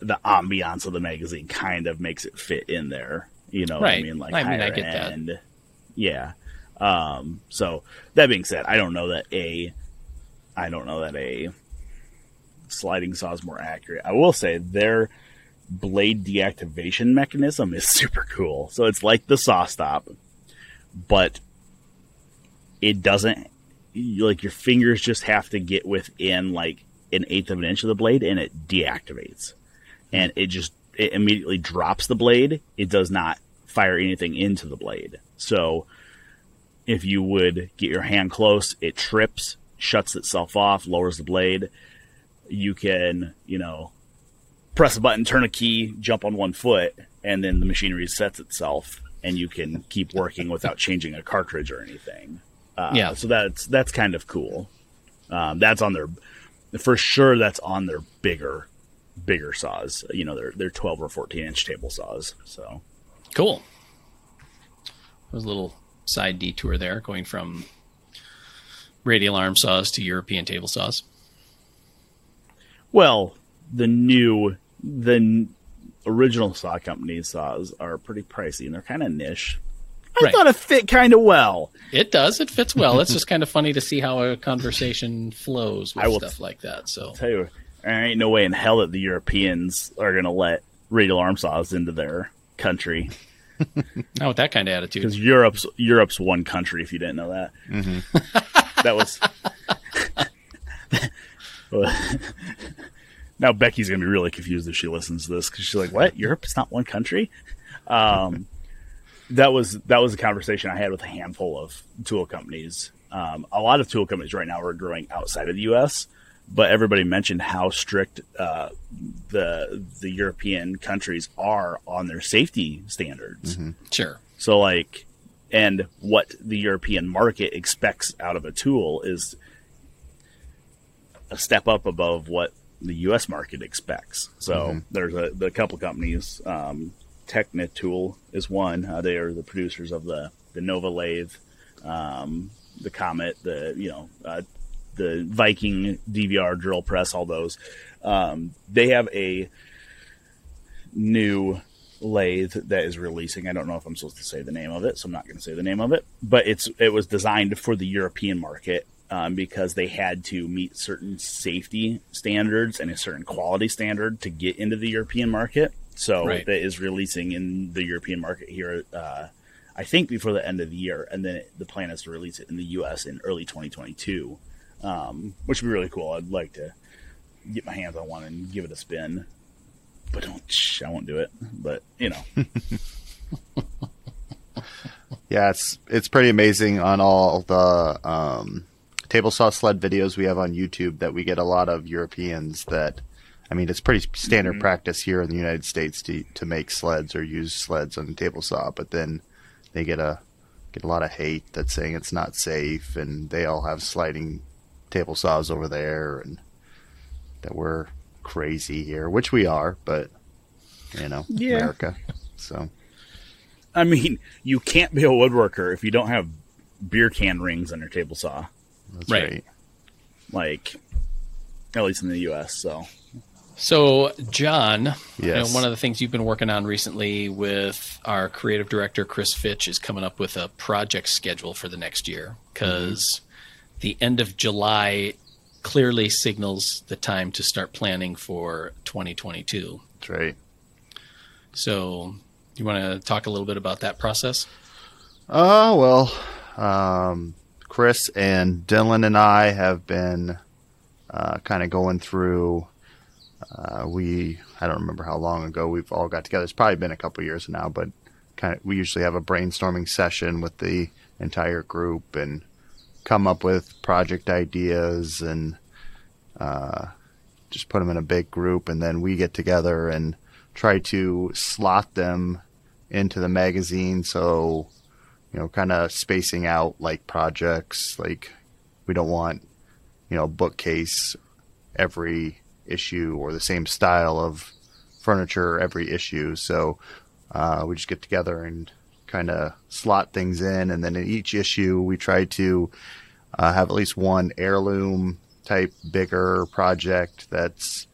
the ambiance of the magazine kind of makes it fit in there. You know right. what I mean? Like I mean, I get end. that. Yeah. Um, so that being said, I don't know that a, I don't know that a sliding saw is more accurate. I will say their blade deactivation mechanism is super cool. So it's like the saw stop, but it doesn't, like your fingers just have to get within like an eighth of an inch of the blade and it deactivates. And it just it immediately drops the blade. It does not fire anything into the blade. So if you would get your hand close, it trips, shuts itself off, lowers the blade. You can, you know, press a button, turn a key, jump on one foot, and then the machine resets itself, and you can keep working without changing a cartridge or anything. Uh, yeah. So that's that's kind of cool. Um, that's on their, for sure. That's on their bigger. bigger saws, you know, they're they're twelve or fourteen inch table saws. So cool. That was a little side detour there, going from radial arm saws to European table saws. Well, the new the n- original saw company saws are pretty pricey and they're kind of niche. I right. thought it fit kind of well. It does. It fits well. It's just kind of funny to see how a conversation flows with stuff th- like that. So I'll tell you. There ain't no way in hell that the Europeans are going to let radial arm saws into their country. Not with that kind of attitude. Because Europe's Europe's one country, if you didn't know that. Mm-hmm. That was... Now Becky's going to be really confused if she listens to this, because she's like, what? Europe is not one country? Um, that was that was a conversation I had with a handful of tool companies. Um, a lot of tool companies right now are growing outside of the U S, but everybody mentioned how strict uh, the the European countries are on their safety standards. Mm-hmm. Sure. So like, and what the European market expects out of a tool is a step up above what the U S market expects. So mm-hmm. there's a the couple companies. Um, Teknatool is one. Uh, they are the producers of the the Nova lathe, um, the Comet, the you know. Uh, the Viking D V R drill press, all those. Um, they have a new lathe that is releasing. I don't know if I'm supposed to say the name of it, so I'm not going to say the name of it, but it's, it was designed for the European market um, because they had to meet certain safety standards and a certain quality standard to get into the European market. So right. that is releasing in the European market here, uh, I think before the end of the year. And then it, the plan is to release it in the U S in early twenty twenty-two. Um, which would be really cool. I'd like to get my hands on one and give it a spin, but don't. Shh, I won't do it. But you know, yeah, it's it's pretty amazing on all the um, table saw sled videos we have on YouTube that we get a lot of Europeans that, I mean, it's pretty standard mm-hmm. practice here in the United States to to make sleds or use sleds on the table saw, but then they get a get a lot of hate that's saying it's not safe, and they all have sliding table saws over there, and that we're crazy here, which we are, but you know, yeah. America. So, I mean, you can't be a woodworker if you don't have beer can rings on your table saw. That's right. right. Like, at least in the U S. So, so John, yes. you know, one of the things you've been working on recently with our creative director, Chris Fitch, is coming up with a project schedule for the next year, because mm-hmm. the end of July clearly signals the time to start planning for twenty twenty-two. That's right. So you want to talk a little bit about that process? Oh, well, um, Chris and Dylan and I have been uh, kind of going through. Uh, we I don't remember how long ago we've all got together. It's probably been a couple years now, but kind of we usually have a brainstorming session with the entire group and come up with project ideas and uh, just put them in a big group, and then we get together and try to slot them into the magazine. So, you know, kind of spacing out like projects, like we don't want, you know, bookcase every issue or the same style of furniture every issue. So uh, we just get together and kind of slot things in. And then in each issue, we try to uh, have at least one heirloom type bigger project that's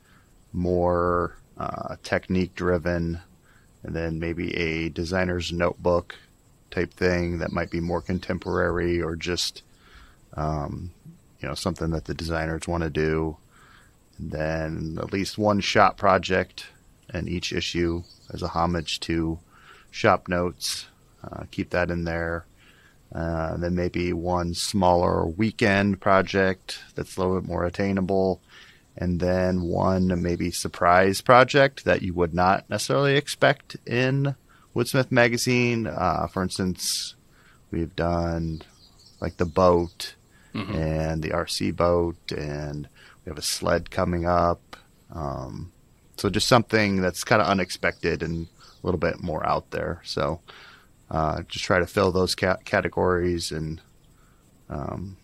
more uh, technique driven. And then maybe a designer's notebook type thing that might be more contemporary or just, um, you know, something that the designers want to do. And then at least one shop project in each issue as a homage to shop notes. Uh, keep that in there. Uh, and then maybe one smaller weekend project that's a little bit more attainable. And then one maybe surprise project that you would not necessarily expect in Woodsmith Magazine. Uh, for instance, we've done like the boat mm-hmm. and the R C boat, and we have a sled coming up. Um, so just something that's kind of unexpected and a little bit more out there. So uh, just try to fill those ca- categories and um,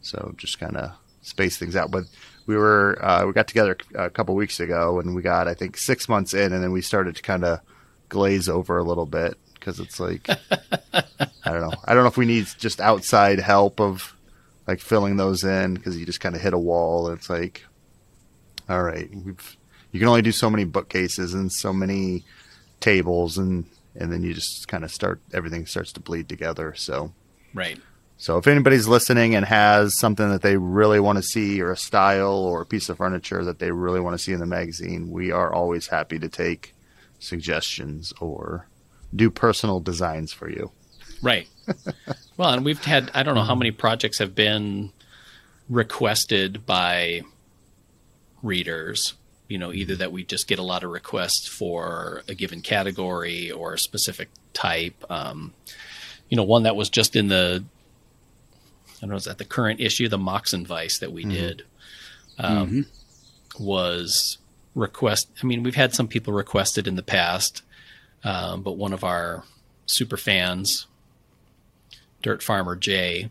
so just kind of space things out. But we were uh, we got together a couple weeks ago, and we got I think six months in, and then we started to kind of glaze over a little bit because it's like I don't know. I don't know if we need just outside help of like filling those in because you just kind of hit a wall. And it's like, all right, we've, you can only do so many bookcases and so many tables, and and then you just kind of start everything starts to bleed together. So right. So if anybody's listening and has something that they really want to see or a style or a piece of furniture that they really want to see in the magazine, we are always happy to take suggestions or do personal designs for you. Right. Well, and we've had, I don't know how many projects have been requested by readers, you know, either that we just get a lot of requests for a given category or a specific type. Um, you know, one that was just in the, I don't know, is that the current issue, the Moxon Vice that we mm-hmm. did um, mm-hmm. was request. I mean, we've had some people request it in the past, um, but one of our super fans, Dirt Farmer Jay,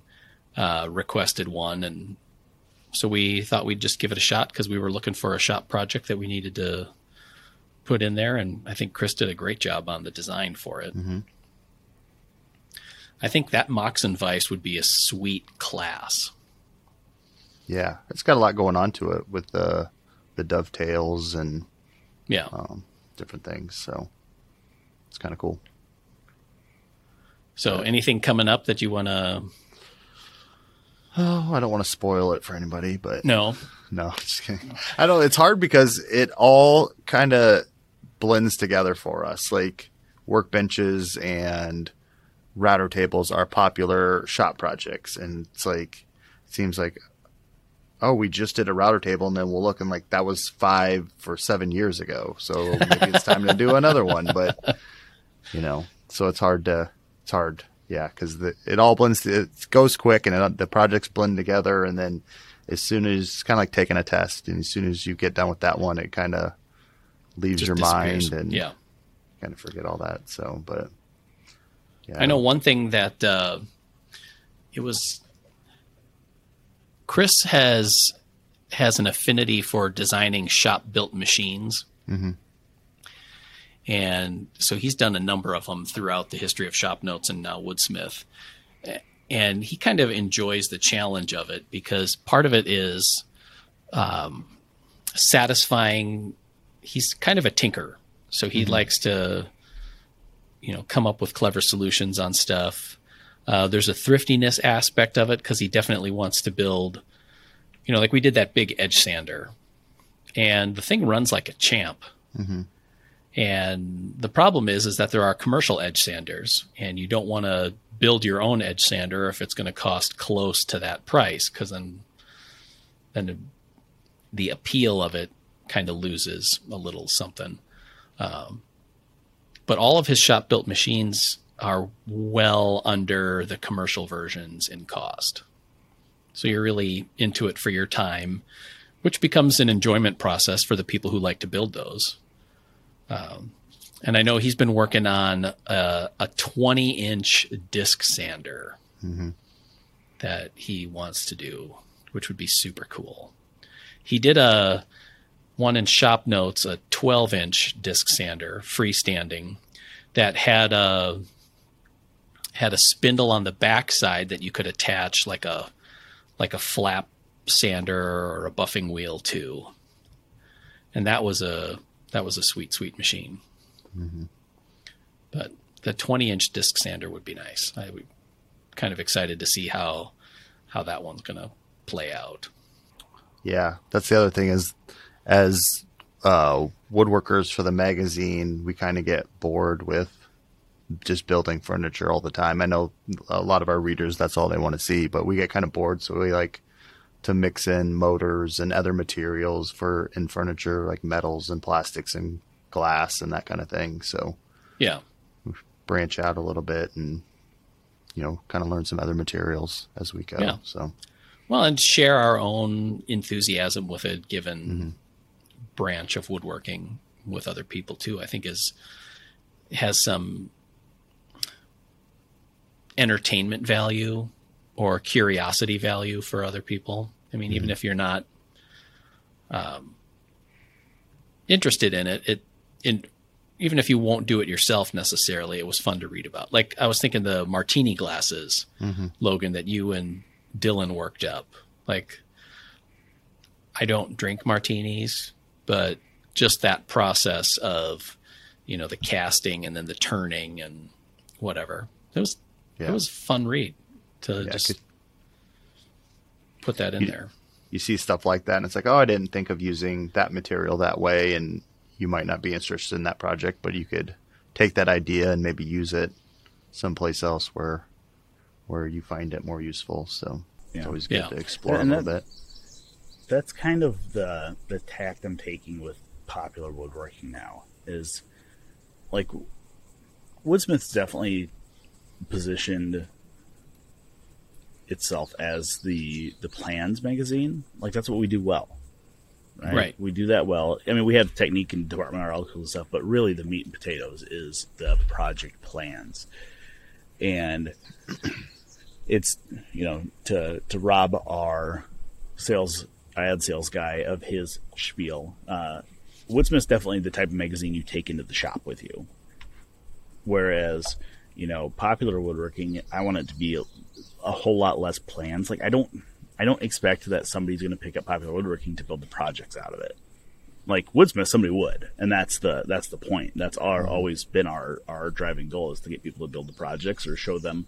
uh, requested one. And so we thought we'd just give it a shot because we were looking for a shop project that we needed to put in there. And I think Chris did a great job on the design for it. Mm-hmm. I think that Moxon Vice would be a sweet class. Yeah, it's got a lot going on to it with the the dovetails and yeah, um, different things. So it's kind of cool. So yeah. Anything coming up that you want to? Oh, I don't want to spoil it for anybody, but no, no, just kidding. I don't. It's hard because it all kind of blends together for us, like workbenches and router tables are popular shop projects, and it's like it seems like, oh, we just did a router table, and then we'll look and like that was five or seven years ago, so maybe it's time to do another one. But you know, so it's hard to it's hard, yeah, because it all blends. It goes quick, and it, the projects blend together, and then as soon as it's kind of like taking a test, and as soon as you get done with that one, it kind of leaves just your disappears. Mind and yeah, kind of forget all that. So, but. Yeah. I know one thing that uh, it was Chris has has an affinity for designing shop-built machines. Mm-hmm. And so he's done a number of them throughout the history of Shop Notes and now Woodsmith. And he kind of enjoys the challenge of it because part of it is um, satisfying. He's kind of a tinker, so he mm-hmm. likes to – you know, come up with clever solutions on stuff. Uh, there's a thriftiness aspect of it because he definitely wants to build, you know, like we did that big edge sander and the thing runs like a champ. Mm-hmm. And the problem is, is that there are commercial edge sanders and you don't want to build your own edge sander if it's going to cost close to that price. Cause then, then the appeal of it kind of loses a little something. Um, But all of his shop-built machines are well under the commercial versions in cost. So you're really into it for your time, which becomes an enjoyment process for the people who like to build those. Um, and I know he's been working on a, a twenty-inch disc sander mm-hmm. that he wants to do, which would be super cool. he did a one in Shop Notes, a twelve inch disc sander, freestanding, that had a had a spindle on the backside that you could attach like a like a flap sander or a buffing wheel to, and that was a that was a sweet sweet machine. Mm-hmm. But the twenty inch disc sander would be nice. I'm kind of excited to see how how that one's gonna play out. Yeah, that's the other thing is, as uh, woodworkers for the magazine, we kind of get bored with just building furniture all the time. I know a lot of our readers, that's all they want to see, but we get kind of bored, so we like to mix in motors and other materials for in furniture, like metals and plastics and glass and that kind of thing. So yeah, we branch out a little bit and, you know, kind of learn some other materials as we go. Yeah. So, well, and share our own enthusiasm with a given mm-hmm. branch of woodworking with other people too, I think is has some entertainment value or curiosity value for other people. I mean, mm-hmm. even if you're not um, interested in it, it, in, even if you won't do it yourself necessarily, it was fun to read about. Like I was thinking the martini glasses, mm-hmm. Logan, that you and Dylan worked up. Like, I don't drink martinis, but just that process of, you know, the casting and then the turning and whatever. It was, yeah. It was a fun read to yeah, just could, put that in you, there. You see stuff like that and it's like, oh, I didn't think of using that material that way. And you might not be interested in that project, but you could take that idea and maybe use it someplace else where, where you find it more useful. So yeah. It's always good yeah. to explore and a little that, bit. That's kind of the the tact I'm taking with popular woodworking now is, like, Woodsmith's definitely positioned itself as the the plans magazine. Like, that's what we do well, right? right? We do that well. I mean, we have technique and department and all that cool stuff, but really the meat and potatoes is the project plans. And it's, you know, to to rob our sales ad sales guy of his spiel. Uh, Woodsmith's definitely the type of magazine you take into the shop with you. Whereas, you know, popular woodworking, I want it to be a, a whole lot less plans. Like I don't, I don't expect that somebody's going to pick up popular woodworking to build the projects out of it. Like Woodsmith, somebody would, and that's the that's the point. That's our always been our our driving goal is to get people to build the projects or show them,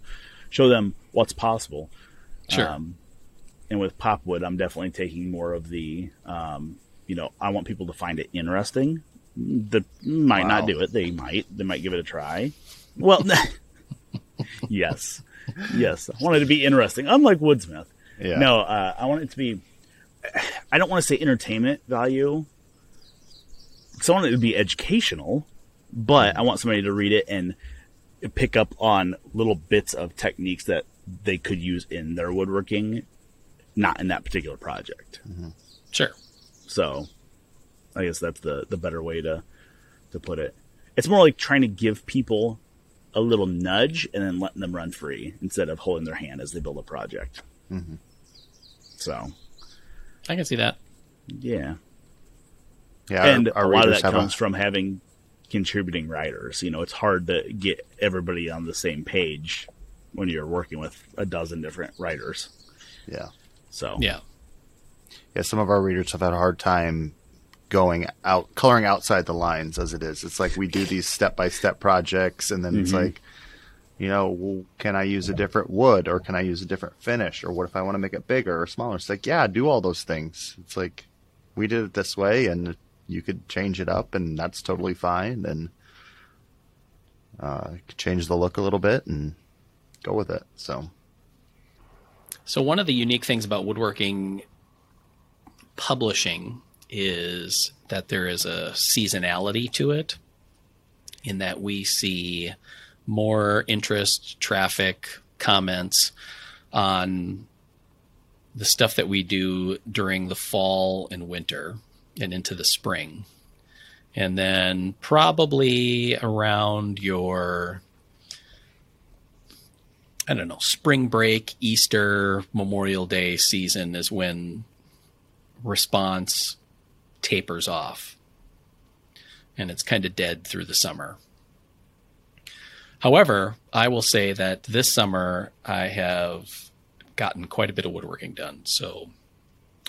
show them what's possible. Sure. Um, And with Popwood, I'm definitely taking more of the, um, you know, I want people to find it interesting. They might wow. not do it. They might. They might give it a try. Well, yes. Yes. I want it to be interesting, unlike Woodsmith. Yeah. No, uh, I want it to be, I don't want to say entertainment value. So I want it to be educational, but I want somebody to read it and pick up on little bits of techniques that they could use in their woodworking. Not in that particular project. Mm-hmm. Sure. So I guess that's the, the better way to, to put it. It's more like trying to give people a little nudge and then letting them run free instead of holding their hand as they build a project. Mm-hmm. So I can see that. Yeah. Yeah. And our, our a lot of that comes a... from having contributing writers. You know, it's hard to get everybody on the same page when you're working with a dozen different writers. Yeah. So yeah, yeah. Some of our readers have had a hard time going out, coloring outside the lines as it is. It's like we do these step-by-step projects, and then mm-hmm. it's like, you know, well, can I use a different wood, or can I use a different finish, or what if I want to make it bigger or smaller? It's like, yeah, do all those things. It's like we did it this way, and you could change it up, and that's totally fine, and uh, change the look a little bit and go with it. So. So one of the unique things about woodworking publishing is that there is a seasonality to it, in that we see more interest, traffic, comments on the stuff that we do during the fall and winter and into the spring. And then probably around your... I don't know, spring break, Easter, Memorial Day season is when response tapers off, and it's kind of dead through the summer. However, I will say that this summer I have gotten quite a bit of woodworking done. So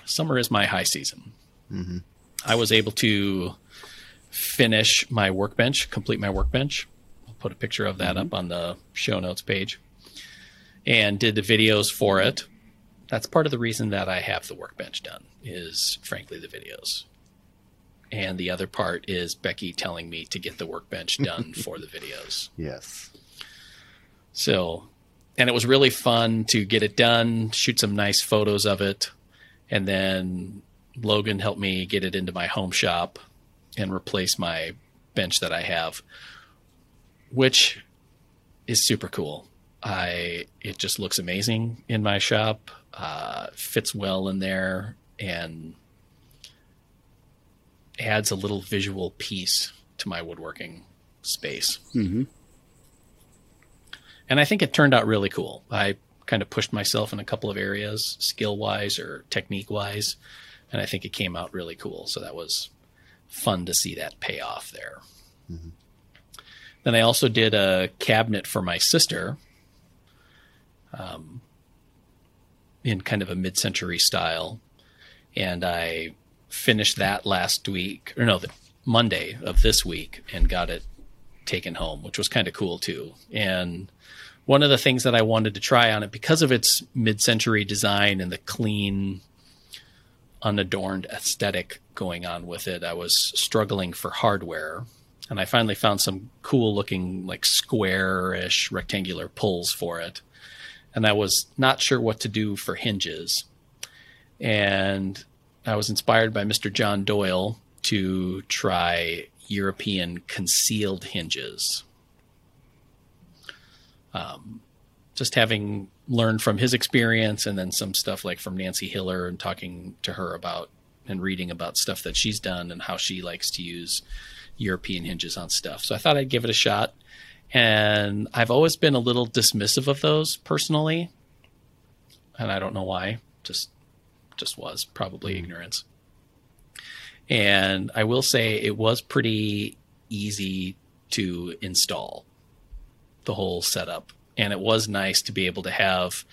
summer is my high season. Mm-hmm. I was able to finish my workbench, complete my workbench. I'll put a picture of that mm-hmm. up on the show notes page, and did the videos for it. That's part of the reason that I have the workbench done is, frankly, the videos. And the other part is Becky telling me to get the workbench done for the videos. Yes. So, and it was really fun to get it done, shoot some nice photos of it. And then Logan helped me get it into my home shop and replace my bench that I have, which is super cool. I, it just looks amazing in my shop, uh, fits well in there, and adds a little visual piece to my woodworking space. Mm-hmm. And I think it turned out really cool. I kind of pushed myself in a couple of areas, skill-wise or technique-wise, and I think it came out really cool. So that was fun to see that pay off there. Mm-hmm. Then I also did a cabinet for my sister, um, in kind of a mid-century style. And I finished that last week, or no, the Monday of this week, and got it taken home, which was kind of cool too. And one of the things that I wanted to try on it, because of its mid-century design and the clean, unadorned aesthetic going on with it, I was struggling for hardware. And I finally found some cool looking, like square-ish rectangular pulls for it. And I was not sure what to do for hinges. And I was inspired by Mister John Doyle to try European concealed hinges. Um, just having learned from his experience, and then some stuff like from Nancy Hiller, and talking to her about and reading about stuff that she's done and how she likes to use European hinges on stuff. So I thought I'd give it a shot. And I've always been a little dismissive of those personally. And I don't know why, just, just was probably mm-hmm. ignorance. And I will say it was pretty easy to install the whole setup. And it was nice to be able to have,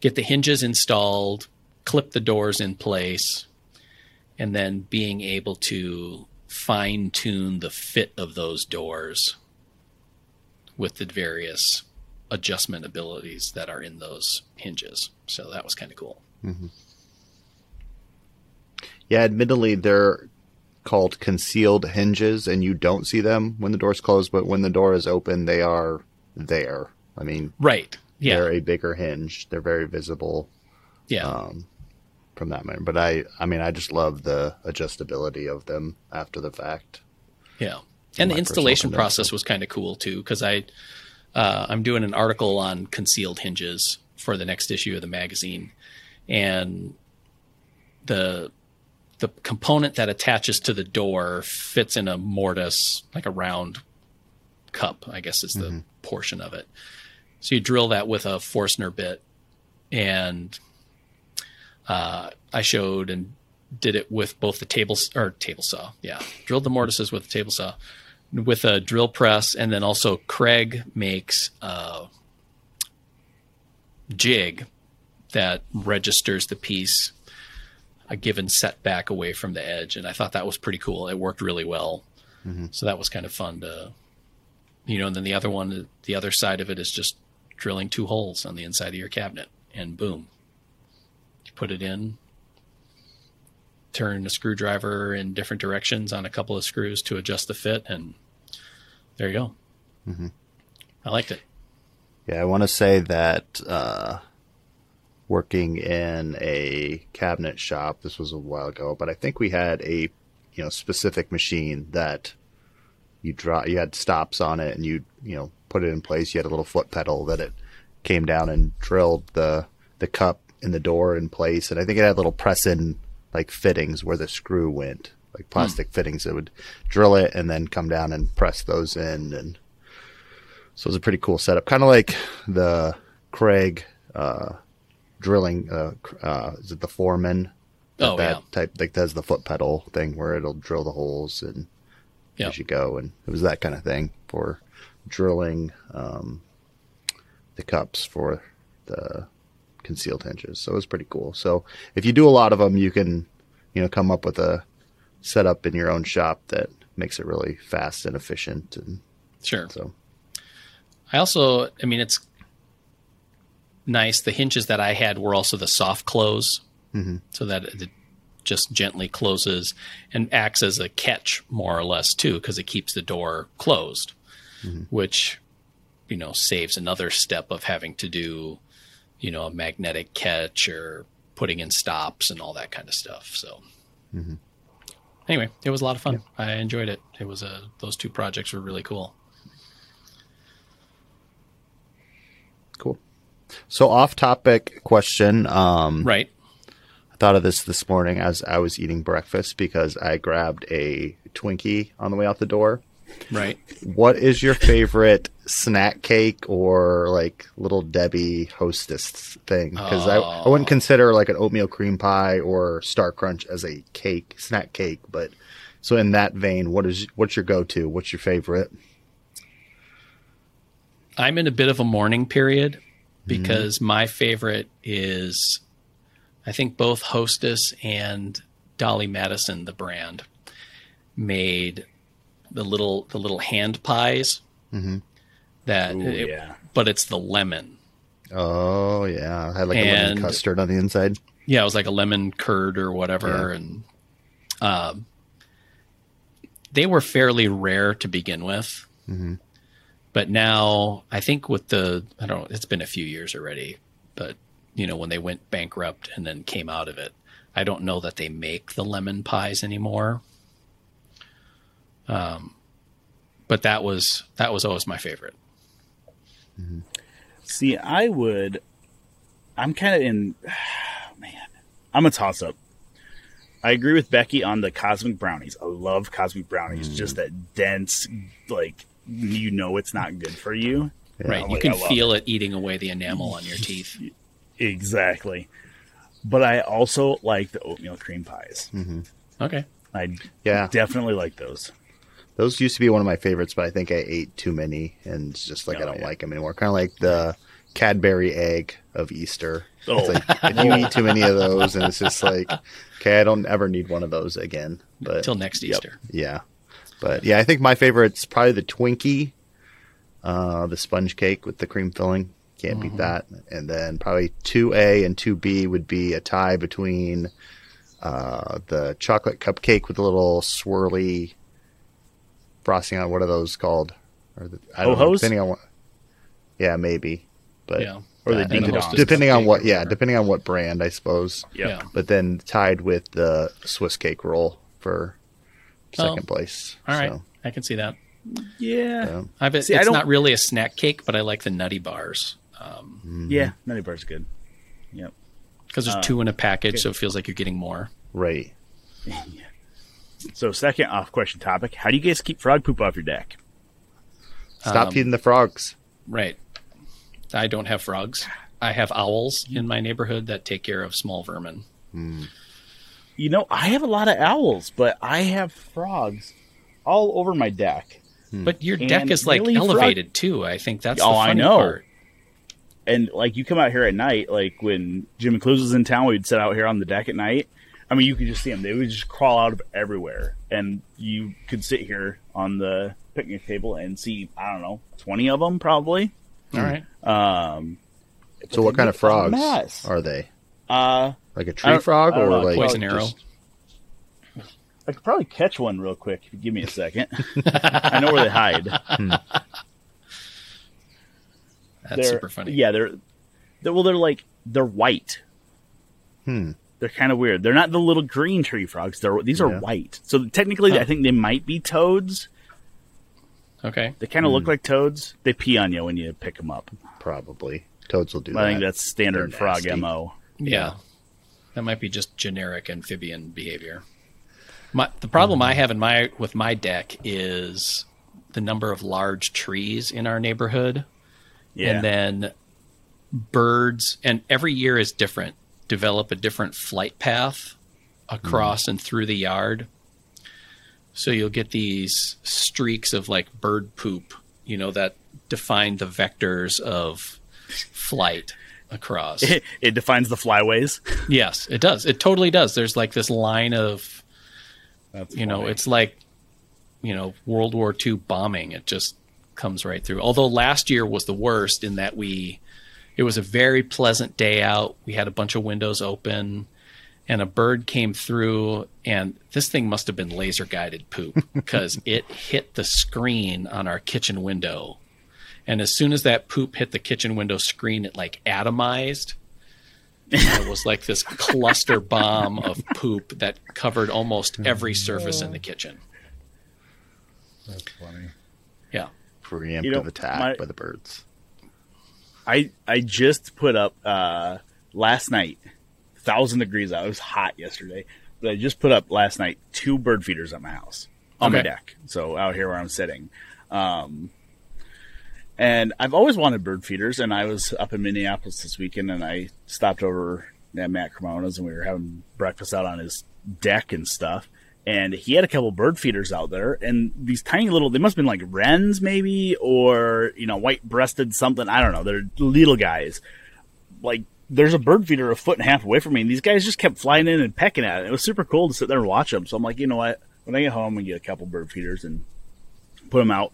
get the hinges installed, clip the doors in place, and then being able to fine tune the fit of those doors with the various adjustment abilities that are in those hinges. So that was kind of cool. Mm-hmm. Yeah, admittedly, they're called concealed hinges, and you don't see them when the door's closed, but when the door is open, they are there. I mean, right. Yeah. They're a bigger hinge. They're very visible. Yeah. Um, from that manner. But I, I mean, I just love the adjustability of them after the fact. Yeah. And the installation process was kind of cool too. Cause I, uh, I'm doing an article on concealed hinges for the next issue of the magazine, and the, the component that attaches to the door fits in a mortise, like a round cup, I guess is the mm-hmm. portion of it. So you drill that with a Forstner bit, and Uh, I showed and did it with both the table or table saw. Yeah. Drilled the mortises with the table saw, with a drill press. And then also Craig makes a jig that registers the piece a given setback away from the edge. And I thought that was pretty cool. It worked really well. Mm-hmm. So that was kind of fun to, you know, and then the other one, the other side of it is just drilling two holes on the inside of your cabinet, and boom. Put it in, turn a screwdriver in different directions on a couple of screws to adjust the fit, and there you go. Mm-hmm. I liked it. Yeah, I want to say that uh, working in a cabinet shop, this was a while ago, but I think we had a you know specific machine that you draw. You had stops on it, and you you know put it in place. You had a little foot pedal that it came down and drilled the the cup in the door in place. And I think it had little press in like fittings where the screw went, like plastic hmm. fittings that would drill it and then come down and press those in. And so it was a pretty cool setup, kind of like the Craig, uh, drilling, uh, uh, is it the Foreman Oh, that yeah. type, like that's the foot pedal thing where it'll drill the holes and yep. as you go, and it was that kind of thing for drilling um, the cups for the concealed hinges. So it was pretty cool. So if you do a lot of them, you can, you know, come up with a setup in your own shop that makes it really fast and efficient. And sure. So I also, I mean, it's nice. The hinges that I had were also the soft close, mm-hmm. so that it just gently closes and acts as a catch more or less too, because it keeps the door closed, mm-hmm. which, you know, saves another step of having to do, you know, a magnetic catch or putting in stops and all that kind of stuff. So mm-hmm. anyway, it was a lot of fun. Yeah. I enjoyed it. It was a, those two projects were really cool. Cool. So off topic question. Um, right. I thought of this this morning as I was eating breakfast because I grabbed a Twinkie on the way out the door. Right. What is your favorite snack cake or like Little Debbie Hostess thing? Because oh. I, I wouldn't consider like an oatmeal cream pie or Star Crunch as a cake, snack cake. But so in that vein, what is what's your go-to? What's your favorite? I'm in a bit of a mourning period because mm-hmm. my favorite is, I think both Hostess and Dolly Madison, the brand, made the little the little hand pies mm-hmm. that Ooh, it, yeah. but it's the lemon. Oh yeah, I had like and, a lemon custard on the inside. Yeah, it was like a lemon curd or whatever, yeah. and um, they were fairly rare to begin with. Mm-hmm. But now I think with the I don't know, it's been a few years already, but you know when they went bankrupt and then came out of it, I don't know that they make the lemon pies anymore. Um, but that was, that was always my favorite. Mm-hmm. See, I would, I'm kind of in, man, I'm a toss up. I agree with Becky on the cosmic brownies. I love cosmic brownies. Mm. Just that dense, like, you know, it's not good for you. Yeah. Right. You like, can feel it. it eating away the enamel on your teeth. Exactly. But I also like the oatmeal cream pies. Mm-hmm. Okay. I yeah. definitely like those. Those used to be one of my favorites, but I think I ate too many and just like oh, I don't yeah. like them anymore. Kind of like the Cadbury egg of Easter. Oh. It's like, if you eat too many of those, and it's just like, okay, I don't ever need one of those again. But until next Easter. Yep. Yeah. But yeah, I think my favorite's probably the Twinkie, uh, the sponge cake with the cream filling. Can't mm-hmm. beat that. And then probably two A and two B would be a tie between uh, the chocolate cupcake with a little swirly frosting on. What are those called? Or the, I don't know, depending on what, yeah, maybe, but yeah, or the depending, depending on what, yeah, depending on what brand, I suppose. Yep. Yeah. But then tied with the Swiss cake roll for second oh, place. All right, so. I can see that. Yeah, so. I bet see, it's I not really a snack cake, but I like the nutty bars. Um, mm-hmm. Yeah, nutty bars good. Yep. Because there's um, two in a package, okay. so it feels like you're getting more. Right. Yeah. So second off-question topic, how do you guys keep frog poop off your deck? Stop um, feeding the frogs. Right. I don't have frogs. I have owls in my neighborhood that take care of small vermin. Mm. You know, I have a lot of owls, but I have frogs all over my deck. Mm. But your and deck is, like, really elevated, frog- too. I think that's oh, the funny I know. part. And, like, you come out here at night, like, when Jim and Clues was in town, we'd sit out here on the deck at night. I mean, you could just see them. They would just crawl out of everywhere. And you could sit here on the picnic table and see, I don't know, twenty of them probably. All right. Um, so what kind of frogs are they? Uh, like a tree frog or like poison arrow? Just... I could probably catch one real quick if you give me a second. I know where they hide. Hmm. That's they're, super funny. Yeah, they're, they're well, they're like they're white. Hmm. They're kind of weird. They're not the little green tree frogs. They're these are yeah. white. So technically, huh. I think they might be toads. Okay. They kind of mm. look like toads. They pee on you when you pick them up. Probably toads will do. But that. I think that's standard frog M O. Yeah. yeah, that might be just generic amphibian behavior. My, the problem mm. I have in my with my deck is the number of large trees in our neighborhood. Yeah. And then birds, and every year is different, develop a different flight path across mm-hmm. and through the yard. So you'll get these streaks of like bird poop, you know, that define the vectors of flight across. It, it defines the flyways. Yes, it does. It totally does. There's like this line of, That's you funny. know, it's like, you know, World War Two bombing. It just comes right through. Although last year was the worst in that we, it was a very pleasant day out. We had a bunch of windows open and a bird came through, and this thing must have been laser guided poop because it hit the screen on our kitchen window. And as soon as that poop hit the kitchen window screen, it like atomized. And it was like this cluster bomb of poop that covered almost every surface in the kitchen. That's funny. Yeah. Preemptive you know, attack my, by the birds. I I just put up uh, last night, thousand degrees out. It was hot yesterday, but I just put up last night two bird feeders at my house on okay. my deck. So out here where I'm sitting. Um And I've always wanted bird feeders, and I was up in Minneapolis this weekend, and I stopped over at Matt Cremona's, and we were having breakfast out on his deck and stuff. And he had a couple bird feeders out there, and these tiny little, they must have been like wrens maybe, or, you know, white-breasted something. I don't know. They're little guys. Like, there's a bird feeder a foot and a half away from me, and these guys just kept flying in and pecking at it. It was super cool to sit there and watch them. So I'm like, you know what? When I get home, I'm going to get a couple bird feeders and put them out.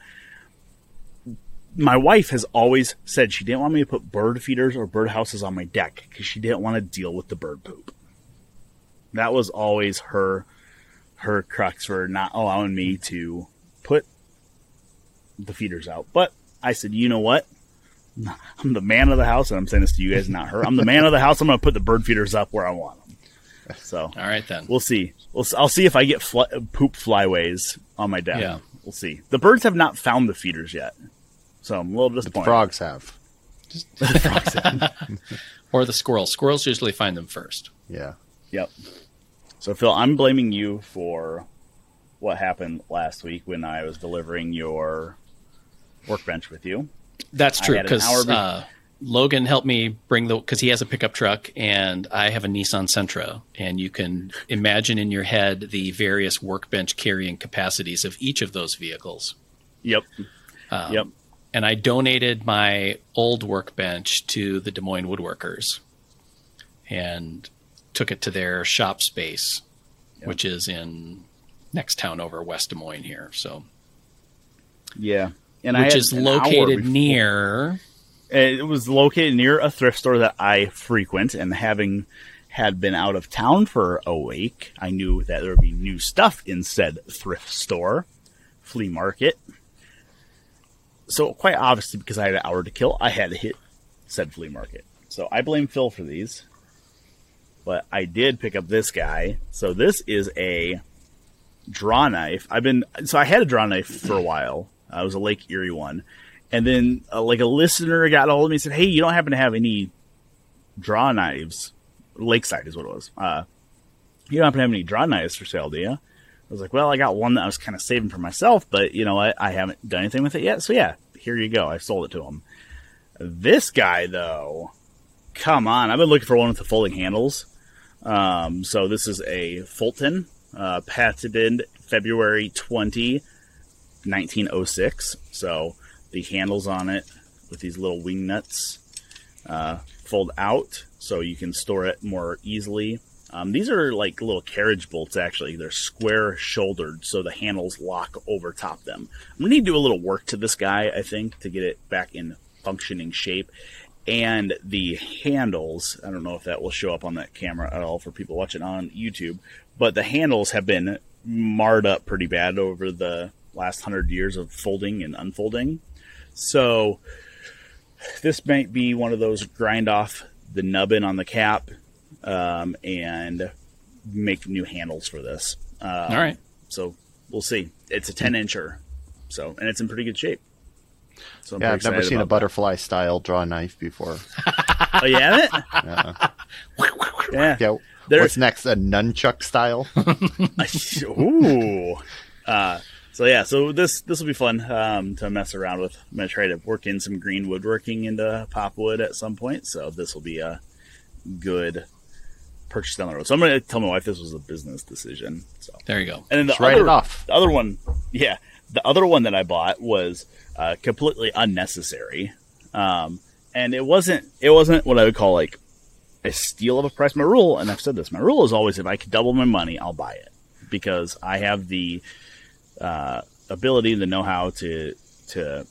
My wife has always said she didn't want me to put bird feeders or bird houses on my deck because she didn't want to deal with the bird poop. That was always her her crux for not allowing me to put the feeders out. But I said, you know what? I'm the man of the house, and I'm saying this to you guys, not her. I'm the man of the house. I'm going to put the bird feeders up where I want them. So, all right, then. We'll see. We'll, I'll see if I get fly, poop flyways on my deck. Yeah. We'll see. The birds have not found the feeders yet. So I'm a little disappointed. But the frogs have. Just the frogs have. Or the squirrels. Squirrels usually find them first. Yeah. Yep. So, Phil, I'm blaming you for what happened last week when I was delivering your workbench with you. That's true, because uh, Logan helped me bring the – because he has a pickup truck, and I have a Nissan Sentra. And you can imagine in your head the various workbench carrying capacities of each of those vehicles. Yep. Um, yep. And I donated my old workbench to the Des Moines Woodworkers and took it to their shop space, yep. which is in next town over, West Des Moines here. So, yeah, and which I is an located near. It was located near a thrift store that I frequent, and having had been out of town for a week, I knew that there would be new stuff in said thrift store, flea market. So quite obviously, because I had an hour to kill, I had to hit said flea market. So I blame Phil for these. But I did pick up this guy. So this is a draw knife. I've been so I had a draw knife for a while. Uh, it was a Lake Erie one. And then uh, like a listener got a hold of me and said, "Hey, you don't happen to have any draw knives? Lakeside is what it was. Uh, you don't happen to have any draw knives for sale, do you?" I was like, well, I got one that I was kind of saving for myself, but, you know, I, I haven't done anything with it yet. So, yeah, here you go. I sold it to him. This guy, though, come on. I've been looking for one with the folding handles. Um, so this is a Fulton, uh, patented February twentieth, nineteen oh six. So the handles on it with these little wing nuts uh, fold out so you can store it more easily. Um, these are like little carriage bolts, actually. They're square-shouldered, so the handles lock over top them. I'm going to need to do a little work to this guy, I think, to get it back in functioning shape. And the handles, I don't know if that will show up on that camera at all for people watching on YouTube, but the handles have been marred up pretty bad over the last hundred years of folding and unfolding. So this might be one of those grind off the nubbin on the cap, Um, and make new handles for this. Um, All right. So we'll see. It's a ten incher. So, and it's in pretty good shape. So I'm yeah, I've never seen a butterfly that. style draw knife before. Oh, you haven't? Yeah. yeah. yeah. What's next? A nunchuck style? Ooh. Uh, so yeah, so this, this will be fun, um, to mess around with. I'm going to try to work in some green woodworking into popwood at some point. So this will be a good purchase down the road. So I'm going to tell my wife this was a business decision. So there you go. And then the other, it off. the other one, yeah, the other one that I bought was uh, completely unnecessary, um, and it wasn't it wasn't what I would call like a steal of a price. My rule, and I've said this, my rule is always if I could double my money, I'll buy it because I have the uh, ability, the know-how to to.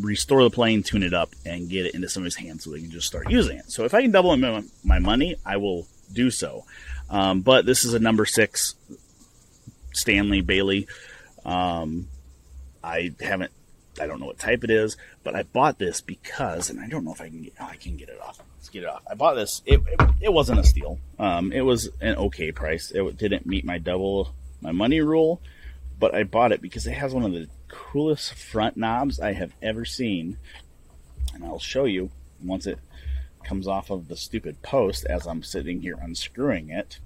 restore the plane, tune it up, and get it into somebody's hands so they can just start using it. So if I can double my, my money, I will do so. Um, but this is a number six Stanley Bailey. Um, I haven't, I don't know what type it is, but I bought this because, and I don't know if I can get, oh, I can get it off. Let's get it off. I bought this. It, it, it wasn't a steal. Um, it was an okay price. It didn't meet my double my money rule, but I bought it because it has one of the coolest front knobs I have ever seen, and I'll show you once it comes off of the stupid post as I'm sitting here unscrewing it.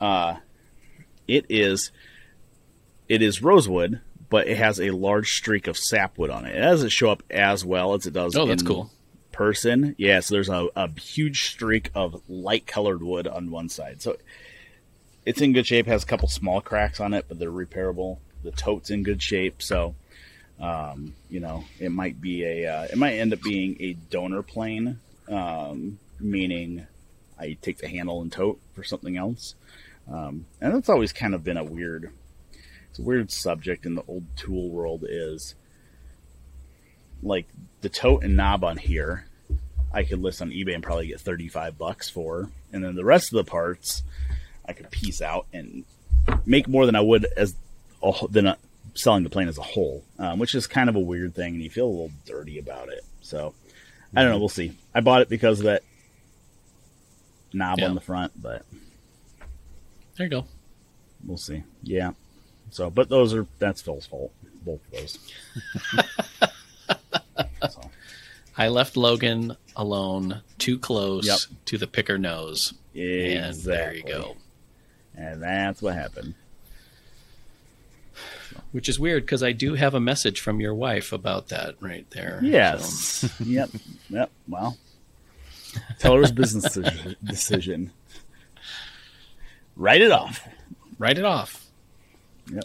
Uh, it is it is rosewood, but it has a large streak of sapwood on it. It doesn't show up as well as it does oh, that's in cool. person. Yeah, so there's a, a huge streak of light colored wood on one side. So it's in good shape, has a couple small cracks on it, but they're repairable. The tote's in good shape, so um, you know it might be a uh, it might end up being a donor plane, um, meaning I take the handle and tote for something else, um, and that's always kind of been a weird it's a weird subject in the old tool world is like the tote and knob on here. I could list on eBay and probably get thirty-five bucks for, and then the rest of the parts I could piece out and make more than I would as than selling the plane as a whole, um, which is kind of a weird thing, and you feel a little dirty about it. So, I don't know. We'll see. I bought it because of that knob yeah. on the front, but there you go. We'll see. Yeah. So, but those are that's Phil's fault. Both of those. so. I left Logan alone, too close yep. to the picker nose, exactly. and there you go. And that's what happened. Which is weird because I do have a message from your wife about that right there. Yes. So. yep. Yep. Well, tell her it's a business decision. Write it off. Write it off. Yep.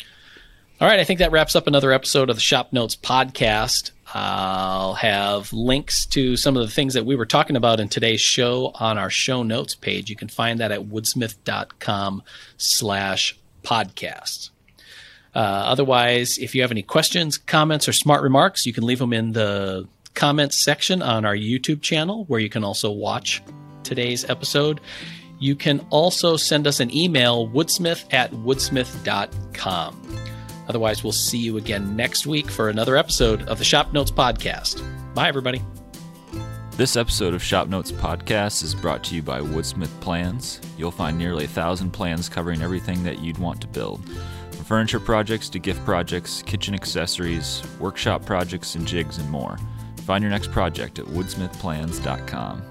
All right. I think that wraps up another episode of the Shop Notes podcast. I'll have links to some of the things that we were talking about in today's show on our show notes page. You can find that at woodsmith.com slash podcast. Uh, otherwise, if you have any questions, comments, or smart remarks, you can leave them in the comments section on our YouTube channel, where you can also watch today's episode. You can also send us an email, woodsmith at woodsmith.com. Otherwise, we'll see you again next week for another episode of the Shop Notes Podcast. Bye, everybody. This episode of Shop Notes Podcast is brought to you by Woodsmith Plans. You'll find nearly a thousand plans covering everything that you'd want to build. Furniture projects to gift projects, kitchen accessories, workshop projects and jigs, and more. Find your next project at woodsmith plans dot com.